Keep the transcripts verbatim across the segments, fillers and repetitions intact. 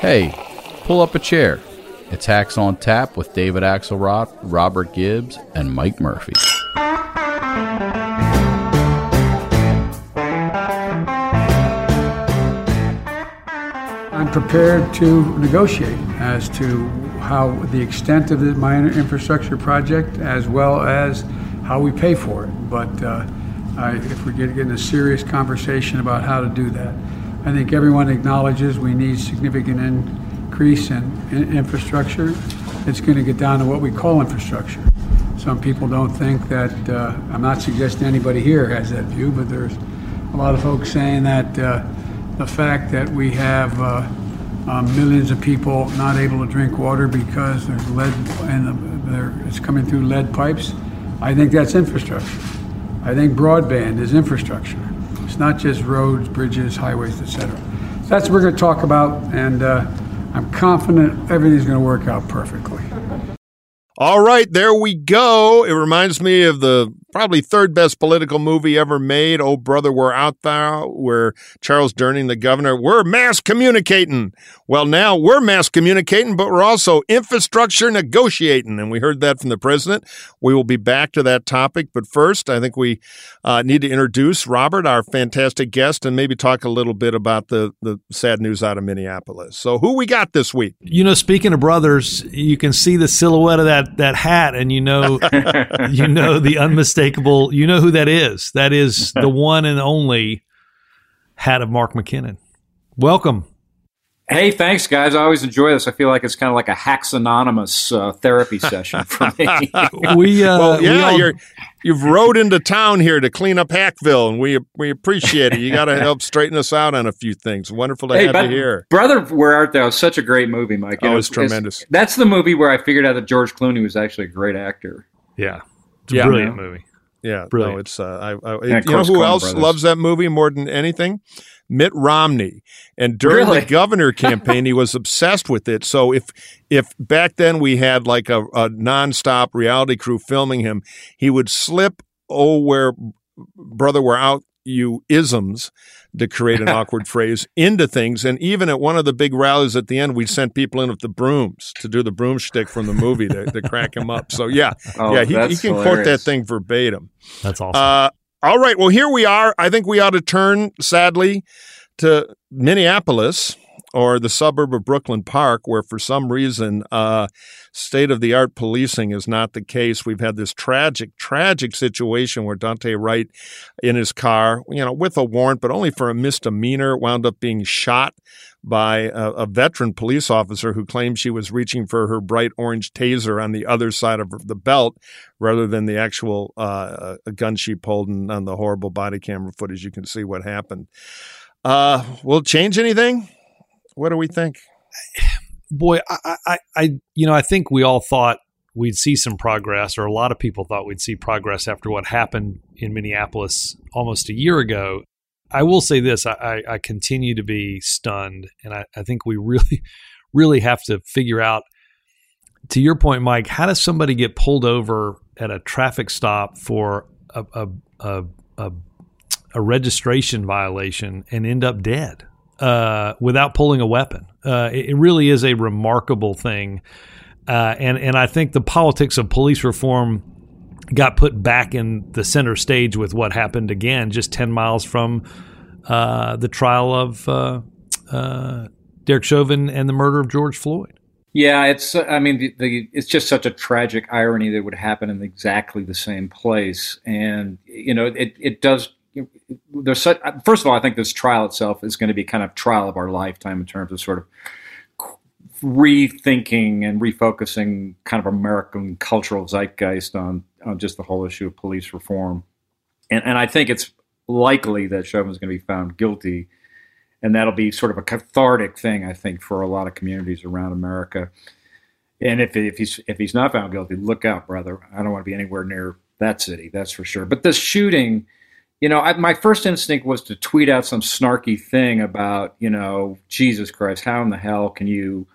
Hey, pull up a chair. It's Hacks on Tap with David Axelrod, Robert Gibbs, and Mike Murphy. I'm prepared to negotiate as to how the extent of the, my infrastructure project, as well as how we pay for it. But uh, I, if we get in a serious conversation about how to do that. I think everyone acknowledges we need significant increase in infrastructure. It's going to get down to what we call infrastructure. Some people don't think that, uh, I'm not suggesting anybody here has that view, but there's a lot of folks saying that uh, the fact that we have uh, uh, millions of people not able to drink water because there's lead and the, it's coming through lead pipes, I think that's infrastructure. I think broadband is infrastructure. It's not just roads, bridges, highways, et cetera. That's what we're going to talk about, and uh, I'm confident everything's going to work out perfectly. All right, there we go. It reminds me of the probably third best political movie ever made, Oh Brother, We're Out Thou, where Charles Durning, the governor, we're mass communicating. Well, now we're mass communicating, but we're also infrastructure negotiating. And we heard that from the president. We will be back to that topic. But first, I think we uh, need to introduce Robert, our fantastic guest, and maybe talk a little bit about the, the sad news out of Minneapolis. So who we got this week? You know, speaking of brothers, you can see the silhouette of that that hat, and you know, you know the unmistakable, you know who that is. That is the one and only hat of Mark McKinnon. Welcome. Hey, thanks, guys. I always enjoy this. I feel like it's kind of like a Hacks Anonymous uh, therapy session for me. we, uh, well, yeah, we all... you're, you've rode into town here to clean up Hackville, and we we appreciate it. You got to help straighten us out on a few things. Wonderful to hey, have but, you here. Brother, Where Art Thou? Such a great movie, Mike. Oh, it was tremendous. That's the movie where I figured out that George Clooney was actually a great actor. Yeah. It's a yeah, brilliant you know? movie. Yeah. Brilliant. No, it's, uh, I, I, it, you know who else brothers. loves that movie more than anything? Mitt Romney. And during really? the governor campaign, he was obsessed with it. So if if back then we had like a, a nonstop reality crew filming him, he would slip, oh, where brother, we're out, you isms, to create an awkward phrase, into things. And even at one of the big rallies at the end, we sent people in with the brooms to do the broom shtick from the movie to, to crack him up. So, yeah, oh, yeah, he, he can hilarious. quote that thing verbatim. That's awesome. Uh, all right. Well, here we are. I think we ought to turn, sadly, to Minneapolis, or the suburb of Brooklyn Park, where for some reason uh, state-of-the-art policing is not the case. We've had this tragic, tragic situation where Dante Wright in his car, you know, with a warrant, but only for a misdemeanor, wound up being shot by a, a veteran police officer who claimed she was reaching for her bright orange taser on the other side of the belt rather than the actual uh, gun she pulled, and on the horrible body camera footage you can see what happened. Uh, will it change anything? What do we think? Boy, I, I, I, you know, I think we all thought we'd see some progress, or a lot of people thought we'd see progress after what happened in Minneapolis almost a year ago. I will say this, I, I continue to be stunned, and I, I think we really, really have to figure out, to your point, Mike, how does somebody get pulled over at a traffic stop for a, a, a, a, a registration violation and end up dead? Uh, without pulling a weapon. Uh, it, it really is a remarkable thing. Uh, and, and I think the politics of police reform got put back in the center stage with what happened again, just ten miles from uh, the trial of uh, uh, Derek Chauvin and the murder of George Floyd. Yeah, it's, I mean, the, the, it's just such a tragic irony that would happen in exactly the same place. And, you know, it, it does... There's such, first of all, I think this trial itself is going to be kind of trial of our lifetime in terms of sort of rethinking and refocusing kind of American cultural zeitgeist on on just the whole issue of police reform. And, and I think it's likely that Chauvin's going to be found guilty. And that'll be sort of a cathartic thing, I think, for a lot of communities around America. And if if he's if he's not found guilty, look out, brother. I don't want to be anywhere near that city, that's for sure. But this shooting, you know, I, my first instinct was to tweet out some snarky thing about, you know, Jesus Christ, how in the hell can you,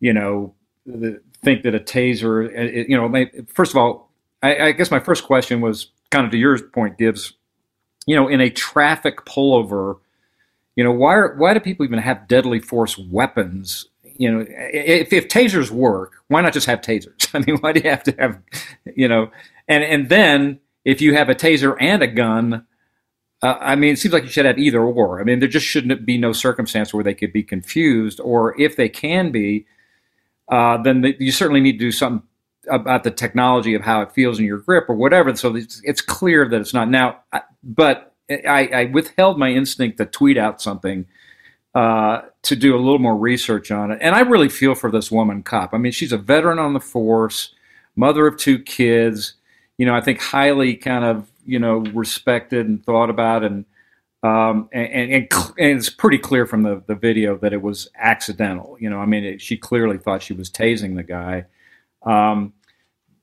you know, the, think that a taser, it, you know, my, first of all, I, I guess my first question was kind of to your point, Gibbs, you know, in a traffic pullover, you know, why are, why do people even have deadly force weapons? You know, if, if tasers work, why not just have tasers? I mean, why do you have to have, you know, and, and then if you have a taser and a gun, uh, I mean, it seems like you should have either or. I mean, there just shouldn't be no circumstance where they could be confused, or if they can be, uh, then the, you certainly need to do something about the technology of how it feels in your grip or whatever. So it's, it's clear that it's not now, but I, I withheld my instinct to tweet out something uh, to do a little more research on it. And I really feel for this woman cop. I mean, she's a veteran on the force, mother of two kids, you know, I think highly kind of, you know, respected and thought about. And um, and, and, and, cl- and it's pretty clear from the, the video that it was accidental. You know, I mean, it, she clearly thought she was tasing the guy. Um,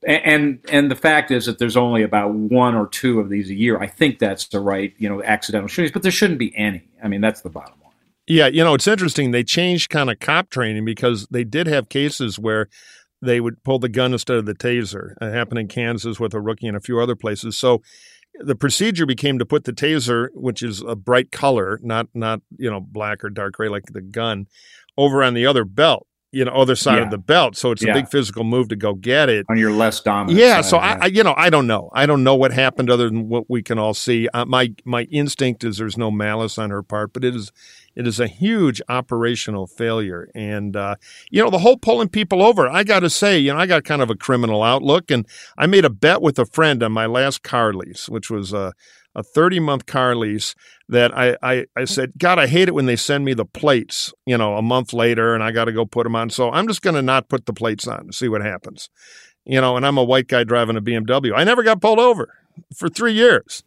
and, and the fact is that there's only about one or two of these a year. I think that's the right, you know, accidental shootings, but there shouldn't be any. I mean, that's the bottom line. Yeah. You know, it's interesting. They changed kind of cop training because they did have cases where they would pull the gun instead of the taser. It happened in Kansas with a rookie and a few other places. So the procedure became to put the taser, which is a bright color, not, not, you know, black or dark gray, like the gun, over on the other belt. You know, other side yeah. of the belt. So it's yeah. a big physical move to go get it. On your less dominant Yeah, side, so, yeah. I, you know, I don't know. I don't know what happened other than what we can all see. Uh, my my instinct is there's no malice on her part, but it is it is a huge operational failure. And, uh, you know, the whole pulling people over, I got to say, you know, I got kind of a criminal outlook. And I made a bet with a friend on my last car lease, which was a uh, a thirty-month car lease, that I, I, I said, God, I hate it when they send me the plates, you know, a month later, and I got to go put them on. So I'm just going to not put the plates on and see what happens. You know, and I'm a white guy driving a B M W. I never got pulled over for three years.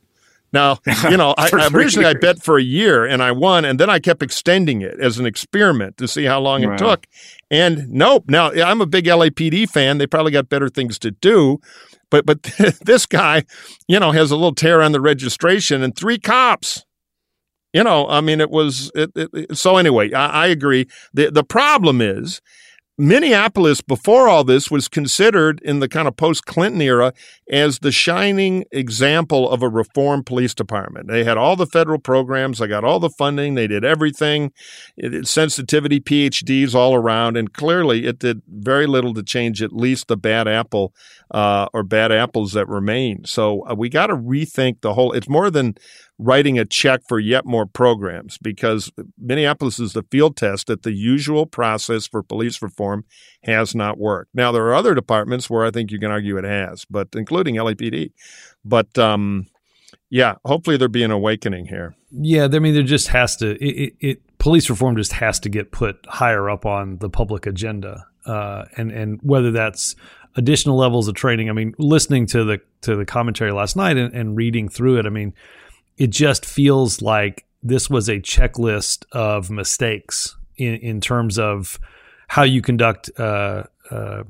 Now, you know, I, I, originally years. I bet for a year and I won, and then I kept extending it as an experiment to see how long wow. it took. And nope. Now, I'm a big L A P D fan. They probably got better things to do. But but this guy, you know, has a little tear on the registration and three cops. You know, I mean, it was it, it, it, so anyway, I, I agree. The the problem is Minneapolis before all this was considered in the kind of post-Clinton era as the shining example of a reform police department. They had all the federal programs. They got all the funding. They did everything. It, it, sensitivity PhDs all around. And clearly it did very little to change at least the bad apple uh, or bad apples that remain. So uh, we got to rethink the whole – it's more than – writing a check for yet more programs, because Minneapolis is the field test that the usual process for police reform has not worked. Now, there are other departments where I think you can argue it has, but including L A P D. But um, yeah, hopefully there'll be an awakening here. Yeah, I mean, there just has to, it, it, it police reform just has to get put higher up on the public agenda. Uh, and, and whether that's additional levels of training, I mean, listening to the, to the commentary last night and, and reading through it, I mean, it just feels like this was a checklist of mistakes in, in terms of how you conduct uh, uh,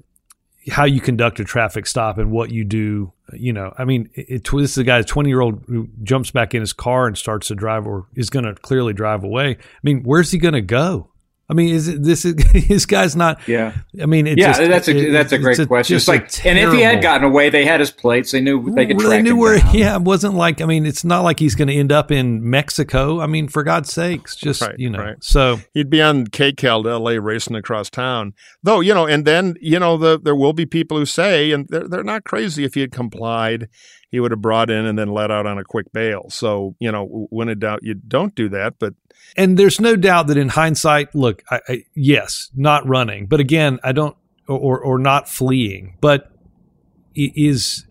how you conduct a traffic stop and what you do. You know, I mean, it, it, this is a guy, twenty year old who jumps back in his car and starts to drive, or is going to clearly drive away. I mean, where's he going to go? I mean, is it, this is this guy's not? Yeah, I mean, it's yeah, just, that's a it, that's a great a, question. It's like, terrible, and if he had gotten away, they had his plates. They knew they could. Well, track they knew him where. Down. Yeah, it wasn't like. I mean, it's not like he's going to end up in Mexico. I mean, for God's sakes, just right, you know. Right. So he'd be on K Cal to L A racing across town, though. You know, and then you know, the, there will be people who say, and they're they're not crazy. If he had complied, he would have brought in and then let out on a quick bail. So, you know, when in doubt, you don't do that. But and there's no doubt that in hindsight, look, I, I, yes, not running. But again, I don't or or not fleeing. But it is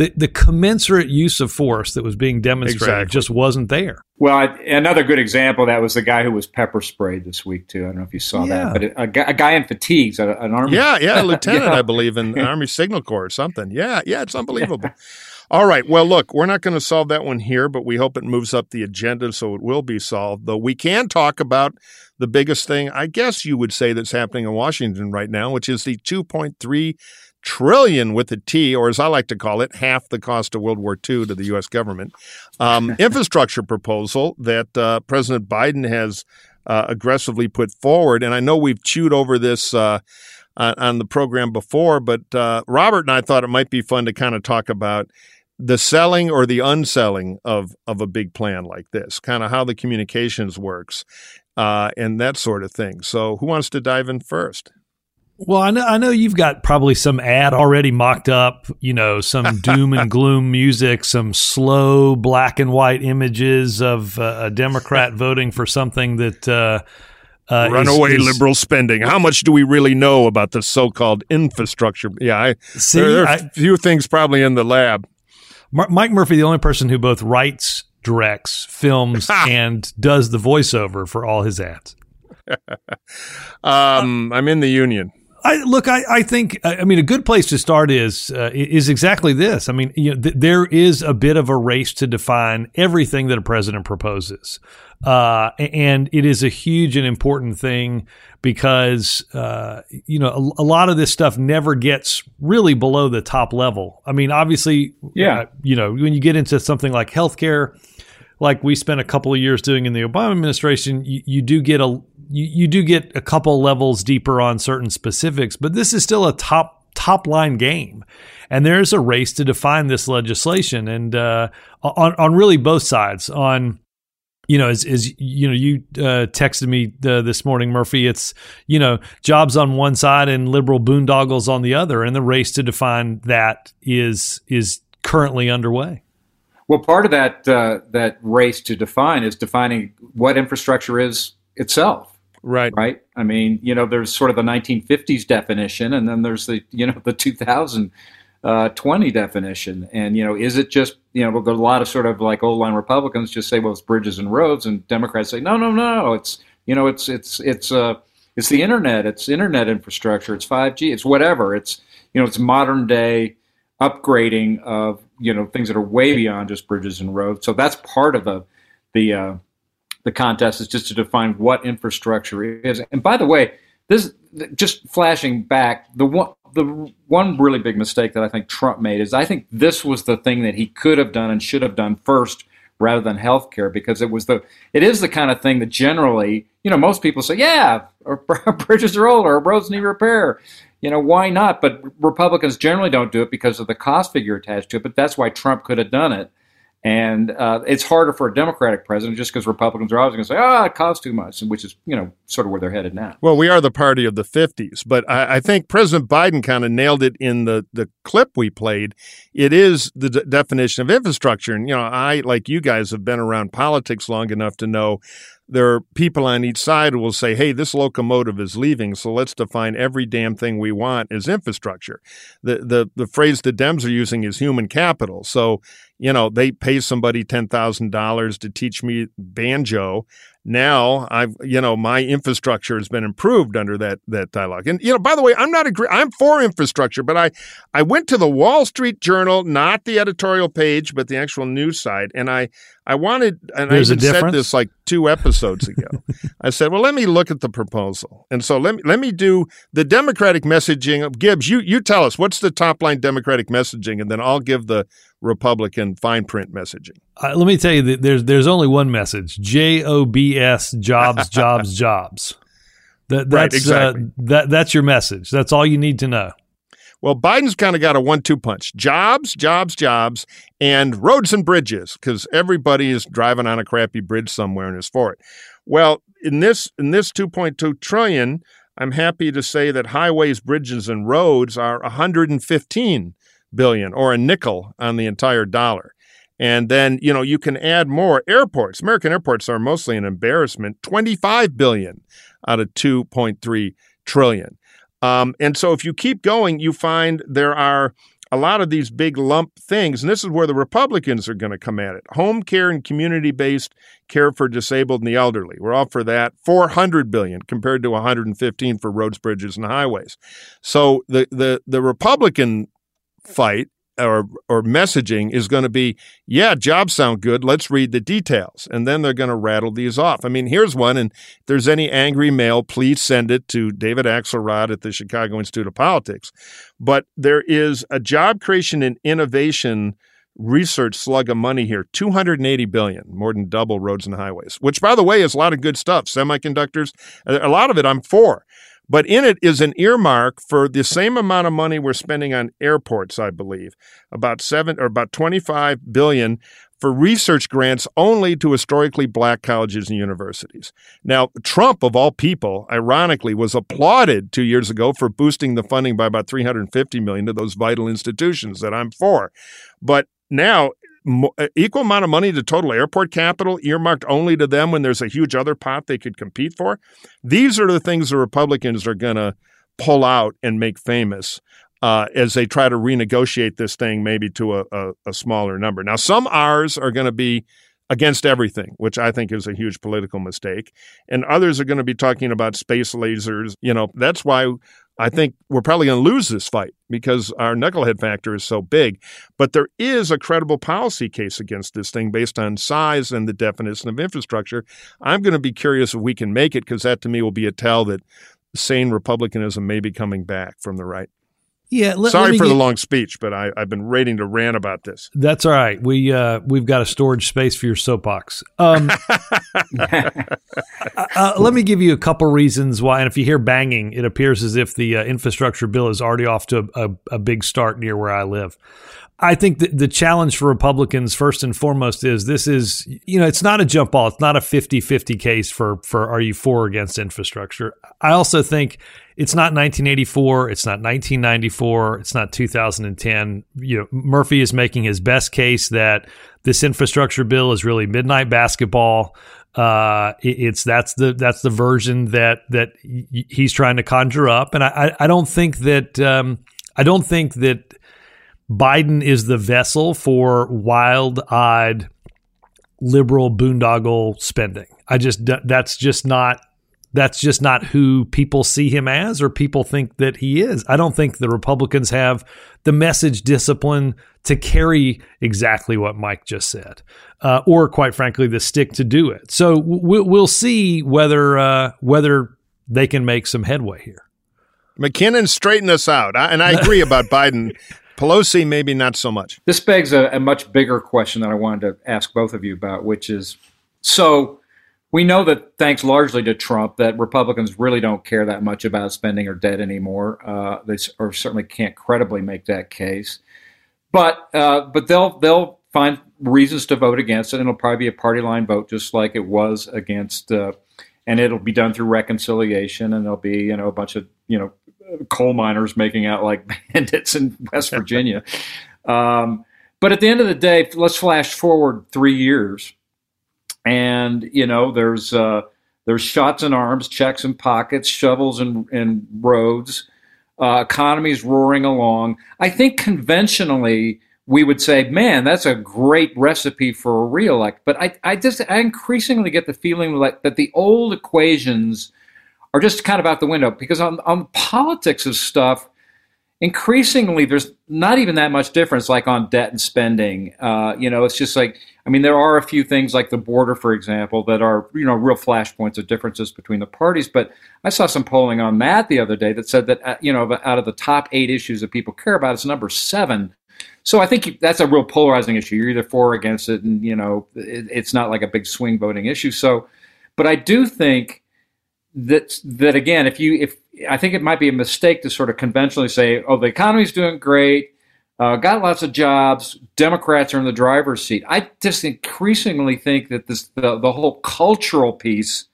the, the commensurate use of force that was being demonstrated exactly. just wasn't there. Well, I, another good example of that was the guy who was pepper sprayed this week, too. I don't know if you saw yeah. that, but a, a guy in fatigues, an Army. Yeah, yeah, a lieutenant, yeah. I believe, in Army Signal Corps or something. Yeah, yeah, it's unbelievable. All right. Well, look, we're not going to solve that one here, but we hope it moves up the agenda so it will be solved. Though we can talk about the biggest thing, I guess you would say, that's happening in Washington right now, which is the two point three trillion dollars with a T, or as I like to call it, half the cost of World War Two to the U S government, um, infrastructure proposal that uh, President Biden has uh, aggressively put forward. And I know we've chewed over this uh, on the program before, but uh, Robert and I thought it might be fun to kind of talk about the selling or the unselling of of a big plan like this, kind of how the communications works uh, and that sort of thing. So who wants to dive in first? Well, I know, I know you've got probably some ad already mocked up, you know, some doom and gloom music, some slow black and white images of uh, a Democrat voting for something that uh, Uh, Runaway is, is, liberal spending. How much do we really know about the so-called infrastructure? Yeah, I, see, there, there are I, a few things probably in the lab. Mike Murphy, the only person who both writes, directs, films, and does the voiceover for all his ads. um, uh, I'm in the union. I, look, I, I think, I mean, a good place to start is uh, is exactly this. I mean, you know, th- there is a bit of a race to define everything that a president proposes. Uh, and it is a huge and important thing because, uh, you know, a, a lot of this stuff never gets really below the top level. I mean, obviously, yeah. uh, you know, when you get into something like healthcare, like we spent a couple of years doing in the Obama administration, you, you do get a you, you do get a couple levels deeper on certain specifics, but this is still a top top line game, and there is a race to define this legislation, and uh, on on really both sides. On you know, as as you know, you uh, texted me uh, this morning, Murphy. It's you know, jobs on one side and liberal boondoggles on the other, and the race to define that is is currently underway. Well, part of that uh, that race to define is defining what infrastructure is itself. Right. Right. I mean, you know, there's sort of the nineteen fifties definition, and then there's the, you know, the two thousand twenty definition. And, you know, is it just, you know, a lot of sort of like old line Republicans just say, well, it's bridges and roads, and Democrats say, no, no, no, it's, you know, it's it's it's uh, it's the Internet. It's Internet infrastructure. It's five G. It's whatever. It's, you know, it's modern day upgrading of, you know, things that are way beyond just bridges and roads. So that's part of the the uh, the contest, is just to define what infrastructure is. And by the way, this just flashing back, the one the one really big mistake that I think Trump made is I think this was the thing that he could have done and should have done first rather than healthcare, because it was the it is the kind of thing that generally, you know, most people say, yeah, or bridges are older, or roads need repair. You know, why not? But Republicans generally don't do it because of the cost figure attached to it. But that's why Trump could have done it. And uh, it's harder for a Democratic president just because Republicans are always going to say, ah, oh, it costs too much, which is, you know, sort of where they're headed now. Well, we are the party of the fifties. But I, I think President Biden kind of nailed it in the, the clip we played. It is the d- definition of infrastructure. And, you know, I, like you guys, have been around politics long enough to know there are people on each side who will say, hey, this locomotive is leaving, so let's define every damn thing we want as infrastructure. The the the phrase the Dems are using is human capital. So, you know, they pay somebody ten thousand dollars to teach me banjo. Now, I've you know, my infrastructure has been improved under that that dialogue. And, you know, by the way, I'm not agree- I'm for infrastructure, but I, I went to the Wall Street Journal, not the editorial page, but the actual news site. And I, I wanted, and There's I even said this like two episodes ago. I said, well, let me look at the proposal. And so let me, let me do the Democratic messaging of Gibbs. You, you tell us what's the top line Democratic messaging, and then I'll give the Republican fine print messaging. Uh, let me tell you that there's there's only one message: J O B S, jobs, jobs, jobs. That, that's right, exactly. uh, that that's your message. That's all you need to know. Well, Biden's kind of got a one two punch: jobs, jobs, jobs, and roads and bridges, because everybody is driving on a crappy bridge somewhere and is for it. Well, in this in this two point two trillion, I'm happy to say that highways, bridges, and roads are one hundred fifteen billion, or a nickel on the entire dollar. And then, you know, you can add more. Airports, American airports are mostly an embarrassment, twenty-five billion out of two point three trillion. Um, and so if you keep going, you find there are a lot of these big lump things, and this is where the Republicans are going to come at it. Home care and community-based care for disabled and the elderly. We're all for that. four hundred billion dollars compared to one hundred fifteen billion dollars for roads, bridges, and highways. So the the the Republican fight or or messaging is going to be, yeah, jobs sound good. Let's read the details. And then they're going to rattle these off. I mean, here's one. And if there's any angry mail, please send it to David Axelrod at the Chicago Institute of Politics. But there is a job creation and innovation research slug of money here, two hundred eighty billion dollars, more than double roads and highways, which, by the way, is a lot of good stuff. Semiconductors, a lot of it I'm for. But in it is an earmark for the same amount of money we're spending on airports, I believe, about seven or about twenty-five billion dollars for research grants only to historically black colleges and universities. Now, Trump, of all people, ironically, was applauded two years ago for boosting the funding by about three hundred fifty million dollars to those vital institutions that I'm for. But now, equal amount of money to total airport capital, earmarked only to them when there's a huge other pot they could compete for. These are the things the Republicans are going to pull out and make famous uh, as they try to renegotiate this thing maybe to a, a, a smaller number. Now, some R's are going to be against everything, which I think is a huge political mistake. And others are going to be talking about space lasers. You know, that's why I think we're probably going to lose this fight because our knucklehead factor is so big. But there is a credible policy case against this thing based on size and the definition of infrastructure. I'm going to be curious if we can make it, because that to me will be a tell that sane Republicanism may be coming back from the right. Yeah, let, Sorry let for get, the long speech, but I, I've been waiting to rant about this. That's all right. We, uh, we've got a storage space for your soapbox. Um, uh, let me give you a couple reasons why. And if you hear banging, it appears as if the uh, infrastructure bill is already off to a, a, a big start near where I live. I think that the challenge for Republicans, first and foremost, is this is, you know, it's not a jump ball. It's not a fifty-fifty case for, for are you for or against infrastructure. I also think it's not nineteen eighty-four. It's not nineteen ninety-four. It's not two thousand ten. You know, Murphy is making his best case that this infrastructure bill is really midnight basketball. Uh, it's that's the that's the version that that he's trying to conjure up. And I, I don't think that um, I don't think that Biden is the vessel for wild-eyed liberal boondoggle spending. I just that's just not that's just not who people see him as, or people think that he is. I don't think the Republicans have the message discipline to carry exactly what Mike just said, uh, or quite frankly, the stick to do it. So we'll, we'll see whether uh, whether they can make some headway here. McKinnon, straighten us out, I, and I agree about Biden. Pelosi, maybe not so much. This begs a, a much bigger question that I wanted to ask both of you about, which is, so we know that thanks largely to Trump that Republicans really don't care that much about spending or debt anymore. Uh, they or certainly can't credibly make that case. But uh, but they'll they'll find reasons to vote against it, and it'll probably be a party line vote just like it was against, uh, and it'll be done through reconciliation, and there'll be, you know, a bunch of, you know, coal miners making out like bandits in West Virginia. Um, but at the end of the day, let's flash forward three years. And, you know, there's uh, there's shots in arms, checks in pockets, shovels in, in roads, uh, economies roaring along. I think conventionally we would say, man, that's a great recipe for a re-elect. But I, I just I increasingly get the feeling like that the old equations are just kind of out the window, because on, on politics of stuff, increasingly there's not even that much difference, like on debt and spending. Uh, you know, it's just like, I mean, there are a few things like the border, for example, that are, you know, real flashpoints of differences between the parties. But I saw some polling on that the other day that said that, uh, you know, out of the top eight issues that people care about, it's number seven. So I think that's a real polarizing issue. You're either for or against it. And, you know, it, it's not like a big swing voting issue. So, but I do think That that again, if you if I think it might be a mistake to sort of conventionally say, oh, the economy's doing great, uh, got lots of jobs, Democrats are in the driver's seat. I just increasingly think that this the, the whole cultural piece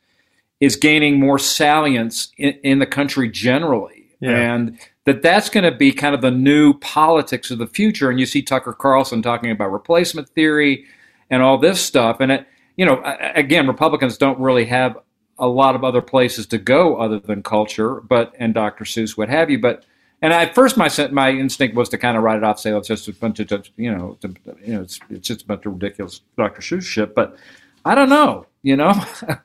is gaining more salience in, in the country generally, yeah. And that that's going to be kind of the new politics of the future. And you see Tucker Carlson talking about replacement theory and all this stuff. And it, you know, again, Republicans don't really have a lot of other places to go other than culture, but and Doctor Seuss, what have you. But And at first, my my instinct was to kind of write it off, say, well, it's just a bunch of, you know, to, you know, it's, it's just a bunch of ridiculous Doctor Seuss shit. But I don't know, you know,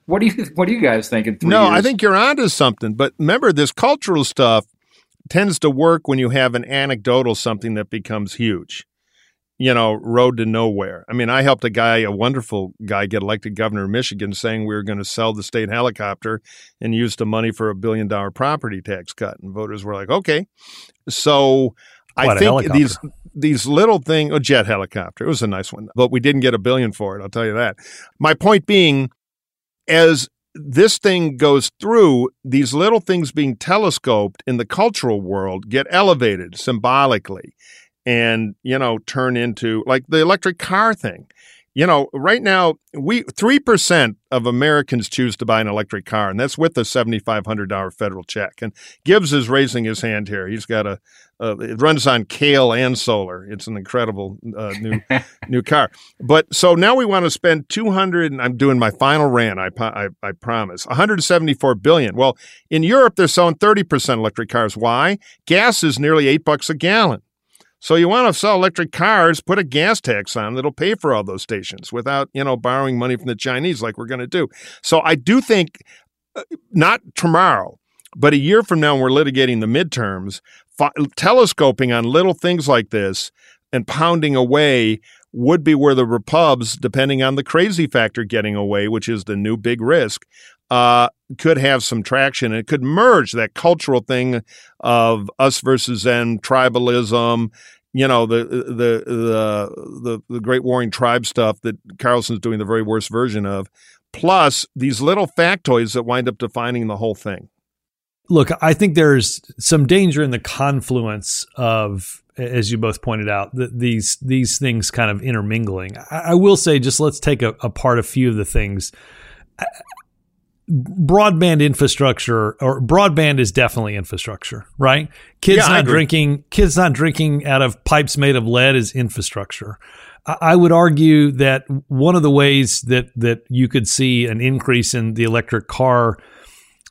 what do you what do you guys think? In three no, years? I think you're onto something. But remember, this cultural stuff tends to work when you have an anecdotal something that becomes huge. You know, road to nowhere. I mean, I helped a guy, a wonderful guy, get elected governor of Michigan, saying we were going to sell the state helicopter and use the money for a billion dollar property tax cut. And voters were like, okay. So I what think these these little things, a jet helicopter, it was a nice one, but we didn't get a billion for it. I'll tell you that. My point being, as this thing goes through, these little things being telescoped in the cultural world get elevated symbolically. And, you know, turn into like the electric car thing. You know, right now, we three percent of Americans choose to buy an electric car, and that's with a seven thousand five hundred dollars federal check. And Gibbs is raising his hand here. He's got a, a it runs on kale and solar. It's an incredible uh, new new car. But so now we want to spend two hundred, and I'm doing my final rant, I, I, I promise, one hundred seventy-four billion dollars. Well, in Europe, they're selling thirty percent electric cars. Why? Gas is nearly eight bucks a gallon. So you want to sell electric cars, put a gas tax on that'll pay for all those stations without, you know, borrowing money from the Chinese like we're going to do. So I do think, not tomorrow, but a year from now, when we're litigating the midterms, telescoping on little things like this and pounding away would be where the Repubs, depending on the crazy factor getting away, which is the new big risk, uh, could have some traction. And it could merge that cultural thing of us versus them, tribalism, you know, the the the the, the Great Warring Tribe stuff that Carlson's doing the very worst version of, plus these little factoids that wind up defining the whole thing. Look, I think there's some danger in the confluence of, as you both pointed out, the, these these things kind of intermingling. I, I will say, just let's take apart a, a few of the things. I, Broadband infrastructure or broadband is definitely infrastructure, right? Kids yeah, not drinking, kids not drinking out of pipes made of lead is infrastructure. I would argue that one of the ways that, that you could see an increase in the electric car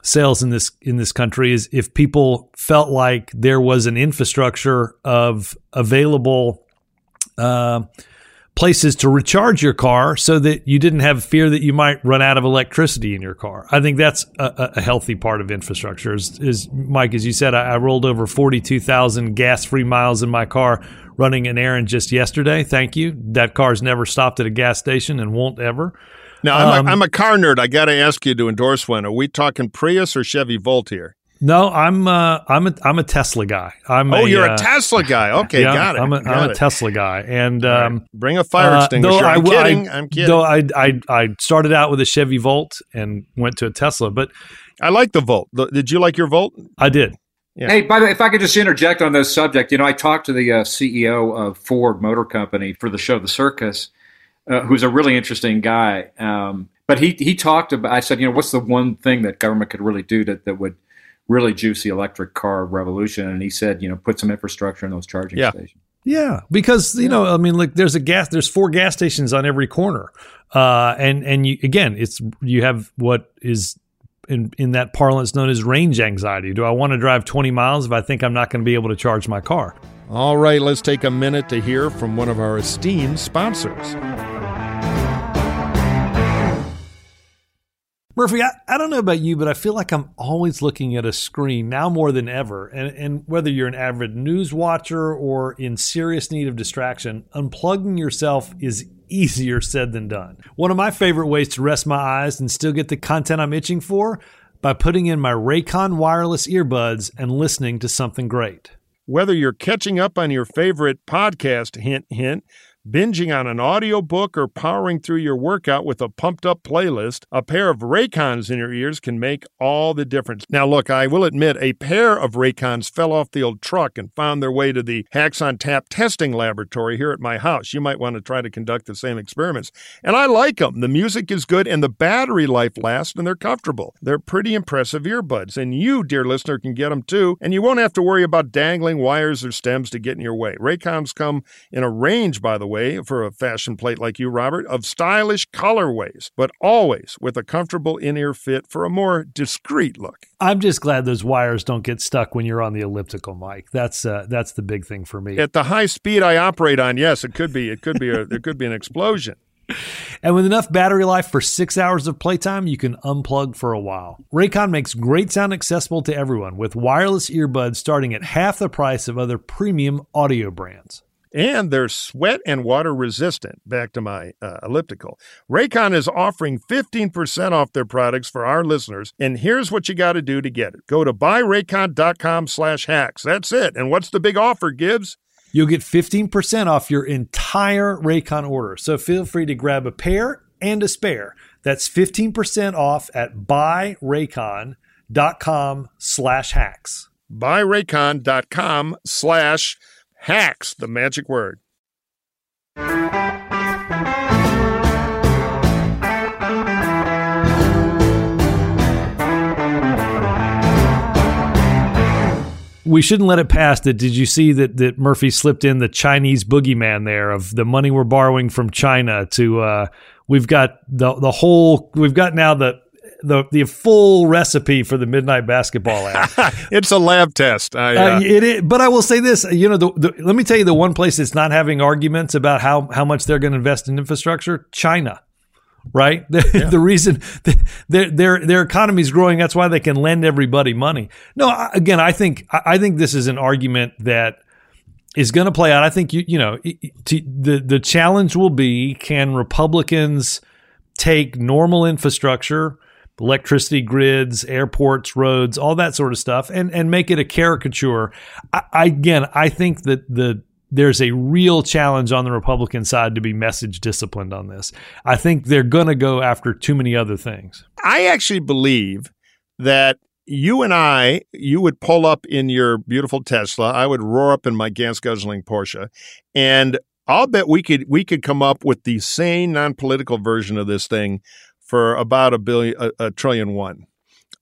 sales in this, in this country is if people felt like there was an infrastructure of available, uh, places to recharge your car so that you didn't have fear that you might run out of electricity in your car. I think that's a, a healthy part of infrastructure. Is, is Mike, as you said, I, I rolled over forty-two thousand gas-free miles in my car running an errand just yesterday. Thank you. That car's never stopped at a gas station and won't ever. Now, I'm, um, a, I'm a car nerd. I got to ask you to endorse one. Are we talking Prius or Chevy Volt here? No, I'm uh, I'm a I'm a Tesla guy. I'm oh, a, you're a uh, Tesla guy. Okay, yeah, got it. I'm a, got I'm it. a Tesla guy, and um, right. Bring a fire uh, extinguisher. I'm I, kidding. I, I'm kidding. Though I, I I started out with a Chevy Volt and went to a Tesla, but I like the Volt. Did you like your Volt? I did. Yeah. Hey, by the way, if I could just interject on this subject, you know, I talked to the uh, C E O of Ford Motor Company for the show The Circus, uh, who's a really interesting guy. Um, but he he talked about. I said, you know, what's the one thing that government could really do that that would really juicy electric car revolution. And he said, you know, put some infrastructure in those charging yeah. stations. Yeah. Because, you yeah. know, I mean, like there's a gas, there's four gas stations on every corner. Uh, and, and you, again, it's, you have what is in, in that parlance known as range anxiety. Do I want to drive twenty miles if I think I'm not going to be able to charge my car? All right. Let's take a minute to hear from one of our esteemed sponsors. Murphy, I, I don't know about you, but I feel like I'm always looking at a screen now more than ever. And, and whether you're an avid news watcher or in serious need of distraction, unplugging yourself is easier said than done. One of my favorite ways to rest my eyes and still get the content I'm itching for, by putting in my Raycon wireless earbuds and listening to something great. Whether you're catching up on your favorite podcast, hint, hint, binging on an audiobook, or powering through your workout with a pumped-up playlist, a pair of Raycons in your ears can make all the difference. Now, look, I will admit a pair of Raycons fell off the old truck and found their way to the Hacks on Tap testing laboratory here at my house. You might want to try to conduct the same experiments. And I like them. The music is good, and the battery life lasts, and they're comfortable. They're pretty impressive earbuds. And you, dear listener, can get them too, and you won't have to worry about dangling wires or stems to get in your way. Raycons come in a range, by the way, way for a fashion plate like you, Robert, of stylish colorways, but always with a comfortable in-ear fit for a more discreet look. I'm just glad those wires don't get stuck when you're on the elliptical, Mike. That's uh, that's the big thing for me. At the high speed I operate on, yes, it could be. It could be. A, there could be an explosion. And with enough battery life for six hours of playtime, you can unplug for a while. Raycon makes great sound accessible to everyone with wireless earbuds starting at half the price of other premium audio brands. And they're sweat and water resistant. Back to my uh, elliptical. Raycon is offering fifteen percent off their products for our listeners. And here's what you got to do to get it. Go to buyraycon.com slash hacks. That's it. And what's the big offer, Gibbs? You'll get fifteen percent off your entire Raycon order. So feel free to grab a pair and a spare. That's fifteen percent off at buyraycon.com slash hacks. Buyraycon.com slash hacks, the magic word. We shouldn't let it pass that. Did you see that that Murphy slipped in the Chinese boogeyman there of the money we're borrowing from China to uh, we've got the the whole we've got now the the the full recipe for the Midnight Basketball app. It's a lab test. I, uh, uh, it is, but I will say this, you know, the, the, let me tell you the one place that's not having arguments about how how much they're going to invest in infrastructure, China. Right. The, yeah. the reason their their their economy is growing, that's why they can lend everybody money. No, again, I think I think this is an argument that is going to play out. I think you you know to, the the challenge will be: can Republicans take normal infrastructure, electricity grids, airports, roads, all that sort of stuff, and and make it a caricature? I, again, I think that the. There's a real challenge on the Republican side to be message disciplined on this. I think they're going to go after too many other things. I actually believe that you and I, you would pull up in your beautiful Tesla. I would roar up in my gas-guzzling Porsche. And I'll bet we could we could come up with the sane, non-political version of this thing for about a billion, a, a trillion one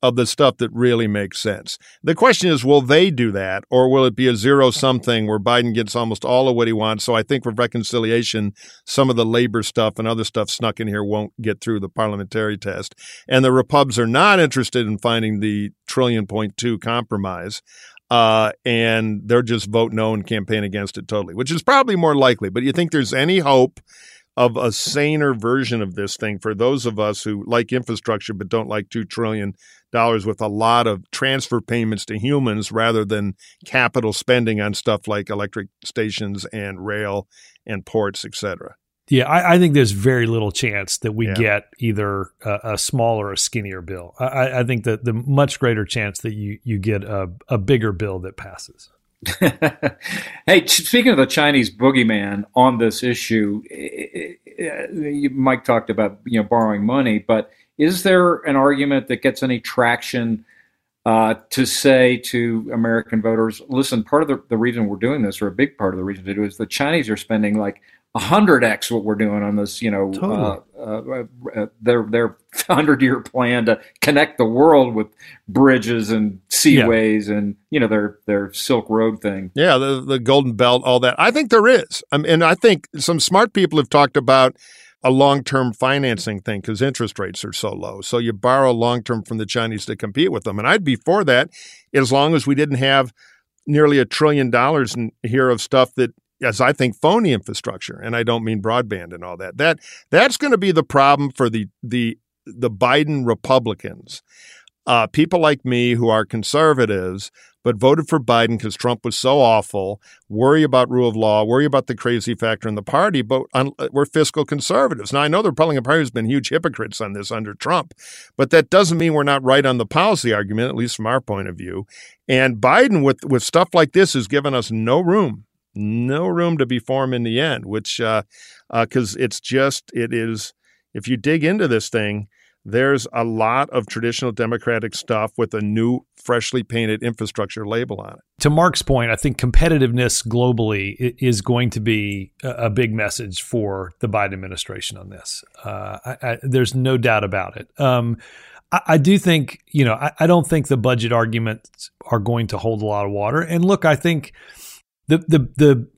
of the stuff that really makes sense. The question is, will they do that, or will it be a zero-sum thing where Biden gets almost all of what he wants? So I think for reconciliation, some of the labor stuff and other stuff snuck in here won't get through the parliamentary test. And the Repubs are not interested in finding the trillion point two compromise, uh, and they're just vote no and campaign against it totally, which is probably more likely. But you think there's any hope of a saner version of this thing for those of us who like infrastructure but don't like two trillion dollars with a lot of transfer payments to humans rather than capital spending on stuff like electric stations and rail and ports, et cetera? Yeah, I, I think there's very little chance that we yeah. get either a, a small or a skinnier bill. I, I think that the much greater chance that you, you get a, a bigger bill that passes. Hey, speaking of the Chinese boogeyman on this issue, Mike talked about, you know, borrowing money, but is there an argument that gets any traction uh, to say to American voters, listen, part of the, the reason we're doing this, or a big part of the reason to do it, is the Chinese are spending like one hundred x what we're doing on this, you know, totally. uh, uh, uh, their their hundred-year plan to connect the world with bridges and seaways yeah. and, you know, their their Silk Road thing. Yeah, the, the Golden Belt, all that. I think there is. I mean, and I think some smart people have talked about a long-term financing thing because interest rates are so low. So you borrow long-term from the Chinese to compete with them. And I'd be for that as long as we didn't have nearly a trillion dollars in here of stuff that, as I think, phony infrastructure, and I don't mean broadband and all that. That that's going to be the problem for the the the Biden Republicans, uh, people like me who are conservatives but voted for Biden because Trump was so awful. Worry about rule of law. Worry about the crazy factor in the party. But un- we're fiscal conservatives. Now I know the Republican Party has been huge hypocrites on this under Trump, but that doesn't mean we're not right on the policy argument, at least from our point of view. And Biden with with stuff like this has given us no room. No room to be formed in the end, which uh, uh, because it's just it is. If you dig into this thing, there's a lot of traditional Democratic stuff with a new, freshly painted infrastructure label on it. To Mark's point, I think competitiveness globally is going to be a big message for the Biden administration on this. Uh, I, I, there's no doubt about it. Um, I, I do think, you know, I, I don't think the budget arguments are going to hold a lot of water. And look, I think. The the the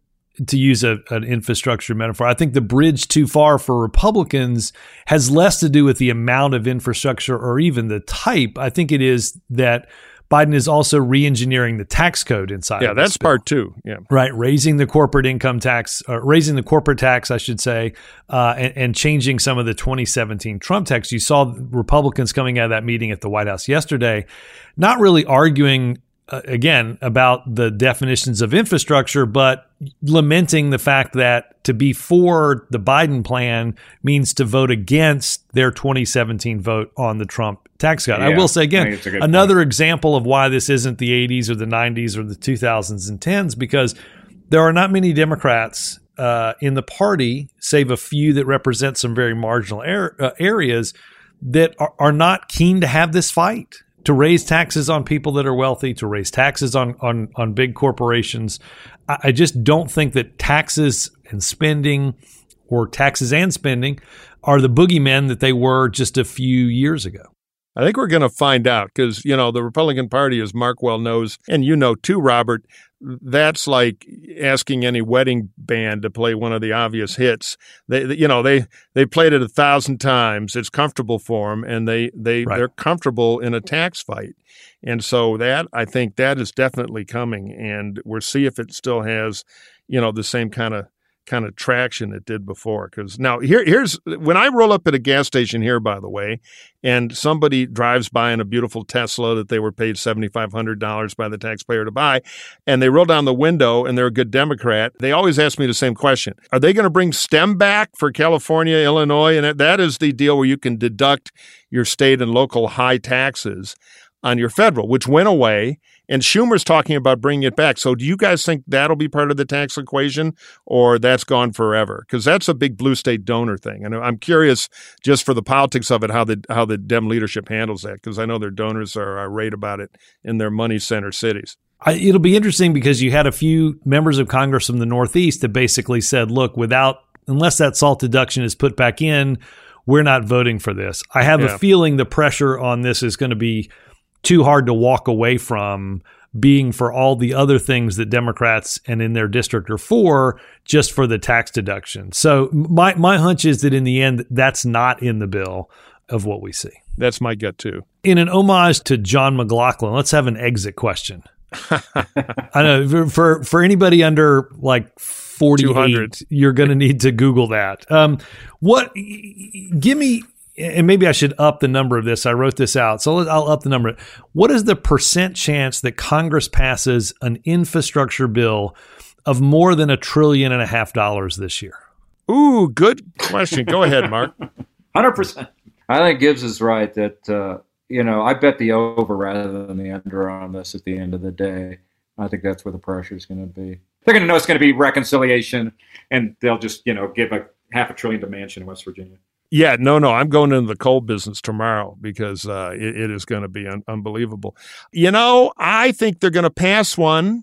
to use a, an infrastructure metaphor, I think the bridge too far for Republicans has less to do with the amount of infrastructure or even the type. I think it is that Biden is also re-engineering the tax code inside. Yeah, of that's bill. part two. Yeah, right. Raising the corporate income tax, uh, raising the corporate tax, I should say, uh, and, and changing some of the twenty seventeen Trump tax. You saw Republicans coming out of that meeting at the White House yesterday, not really arguing uh, again about the definitions of infrastructure, but lamenting the fact that to be for the Biden plan means to vote against their twenty seventeen vote on the Trump tax cut. Yeah, I will say again, another point. example of why this isn't the eighties or the nineties or the two thousands and tens, because there are not many Democrats uh, in the party, save a few that represent some very marginal er- uh, areas that are, are not keen to have this fight, to raise taxes on people that are wealthy, to raise taxes on on, on big corporations. I, I just don't think that taxes and spending or taxes and spending are the boogeymen that they were just a few years ago. I think we're going to find out because, you know, the Republican Party, as Mark well knows, and you know too, Robert, that's like asking any wedding band to play one of the obvious hits. They, they you know, they they played it a thousand times. It's comfortable for them, and they, they, right. they're comfortable in a tax fight. And so that, I think that is definitely coming, and we'll see if it still has, you know, the same kind of kind of traction it did before. Because now here, here's when I roll up at a gas station here, by the way, and somebody drives by in a beautiful Tesla that they were paid seven thousand five hundred dollars by the taxpayer to buy, and they roll down the window and they're a good Democrat, they always ask me the same question. Are they going to bring STEM back for California, Illinois? And that is the deal where you can deduct your state and local high taxes on your federal, which went away, and Schumer's talking about bringing it back. So do you guys think that'll be part of the tax equation, or that's gone forever? Because that's a big blue state donor thing. And I'm curious, just for the politics of it, how the how the Dem leadership handles that, because I know their donors are irate about it in their money center cities. I, it'll be interesting because you had a few members of Congress from the Northeast that basically said, look, without unless that SALT deduction is put back in, we're not voting for this. I have yeah. a feeling the pressure on this is going to be too hard to walk away from, being for all the other things that Democrats and in their district are for, just for the tax deduction. So my my hunch is that in the end, that's not in the bill of what we see. That's my gut too. In an homage to John McLaughlin, let's have an exit question. I know for for anybody under like forty-eight, you're going to need to Google that. Um, what? Give me. And maybe I should up the number of this. I wrote this out, so I'll up the number. What is the percent chance that Congress passes an infrastructure bill of more than a trillion and a half dollars this year? Ooh, good question. Go ahead, Mark. one hundred percent. I think Gibbs is right that, uh, you know, I bet the over rather than the under on this at the end of the day. I think that's where the pressure is going to be. They're going to know it's going to be reconciliation, and they'll just, you know, give a half a trillion to Manchin in West Virginia. Yeah, no, no, I'm going into the coal business tomorrow because uh, it, it is going to be un- unbelievable. You know, I think they're going to pass one.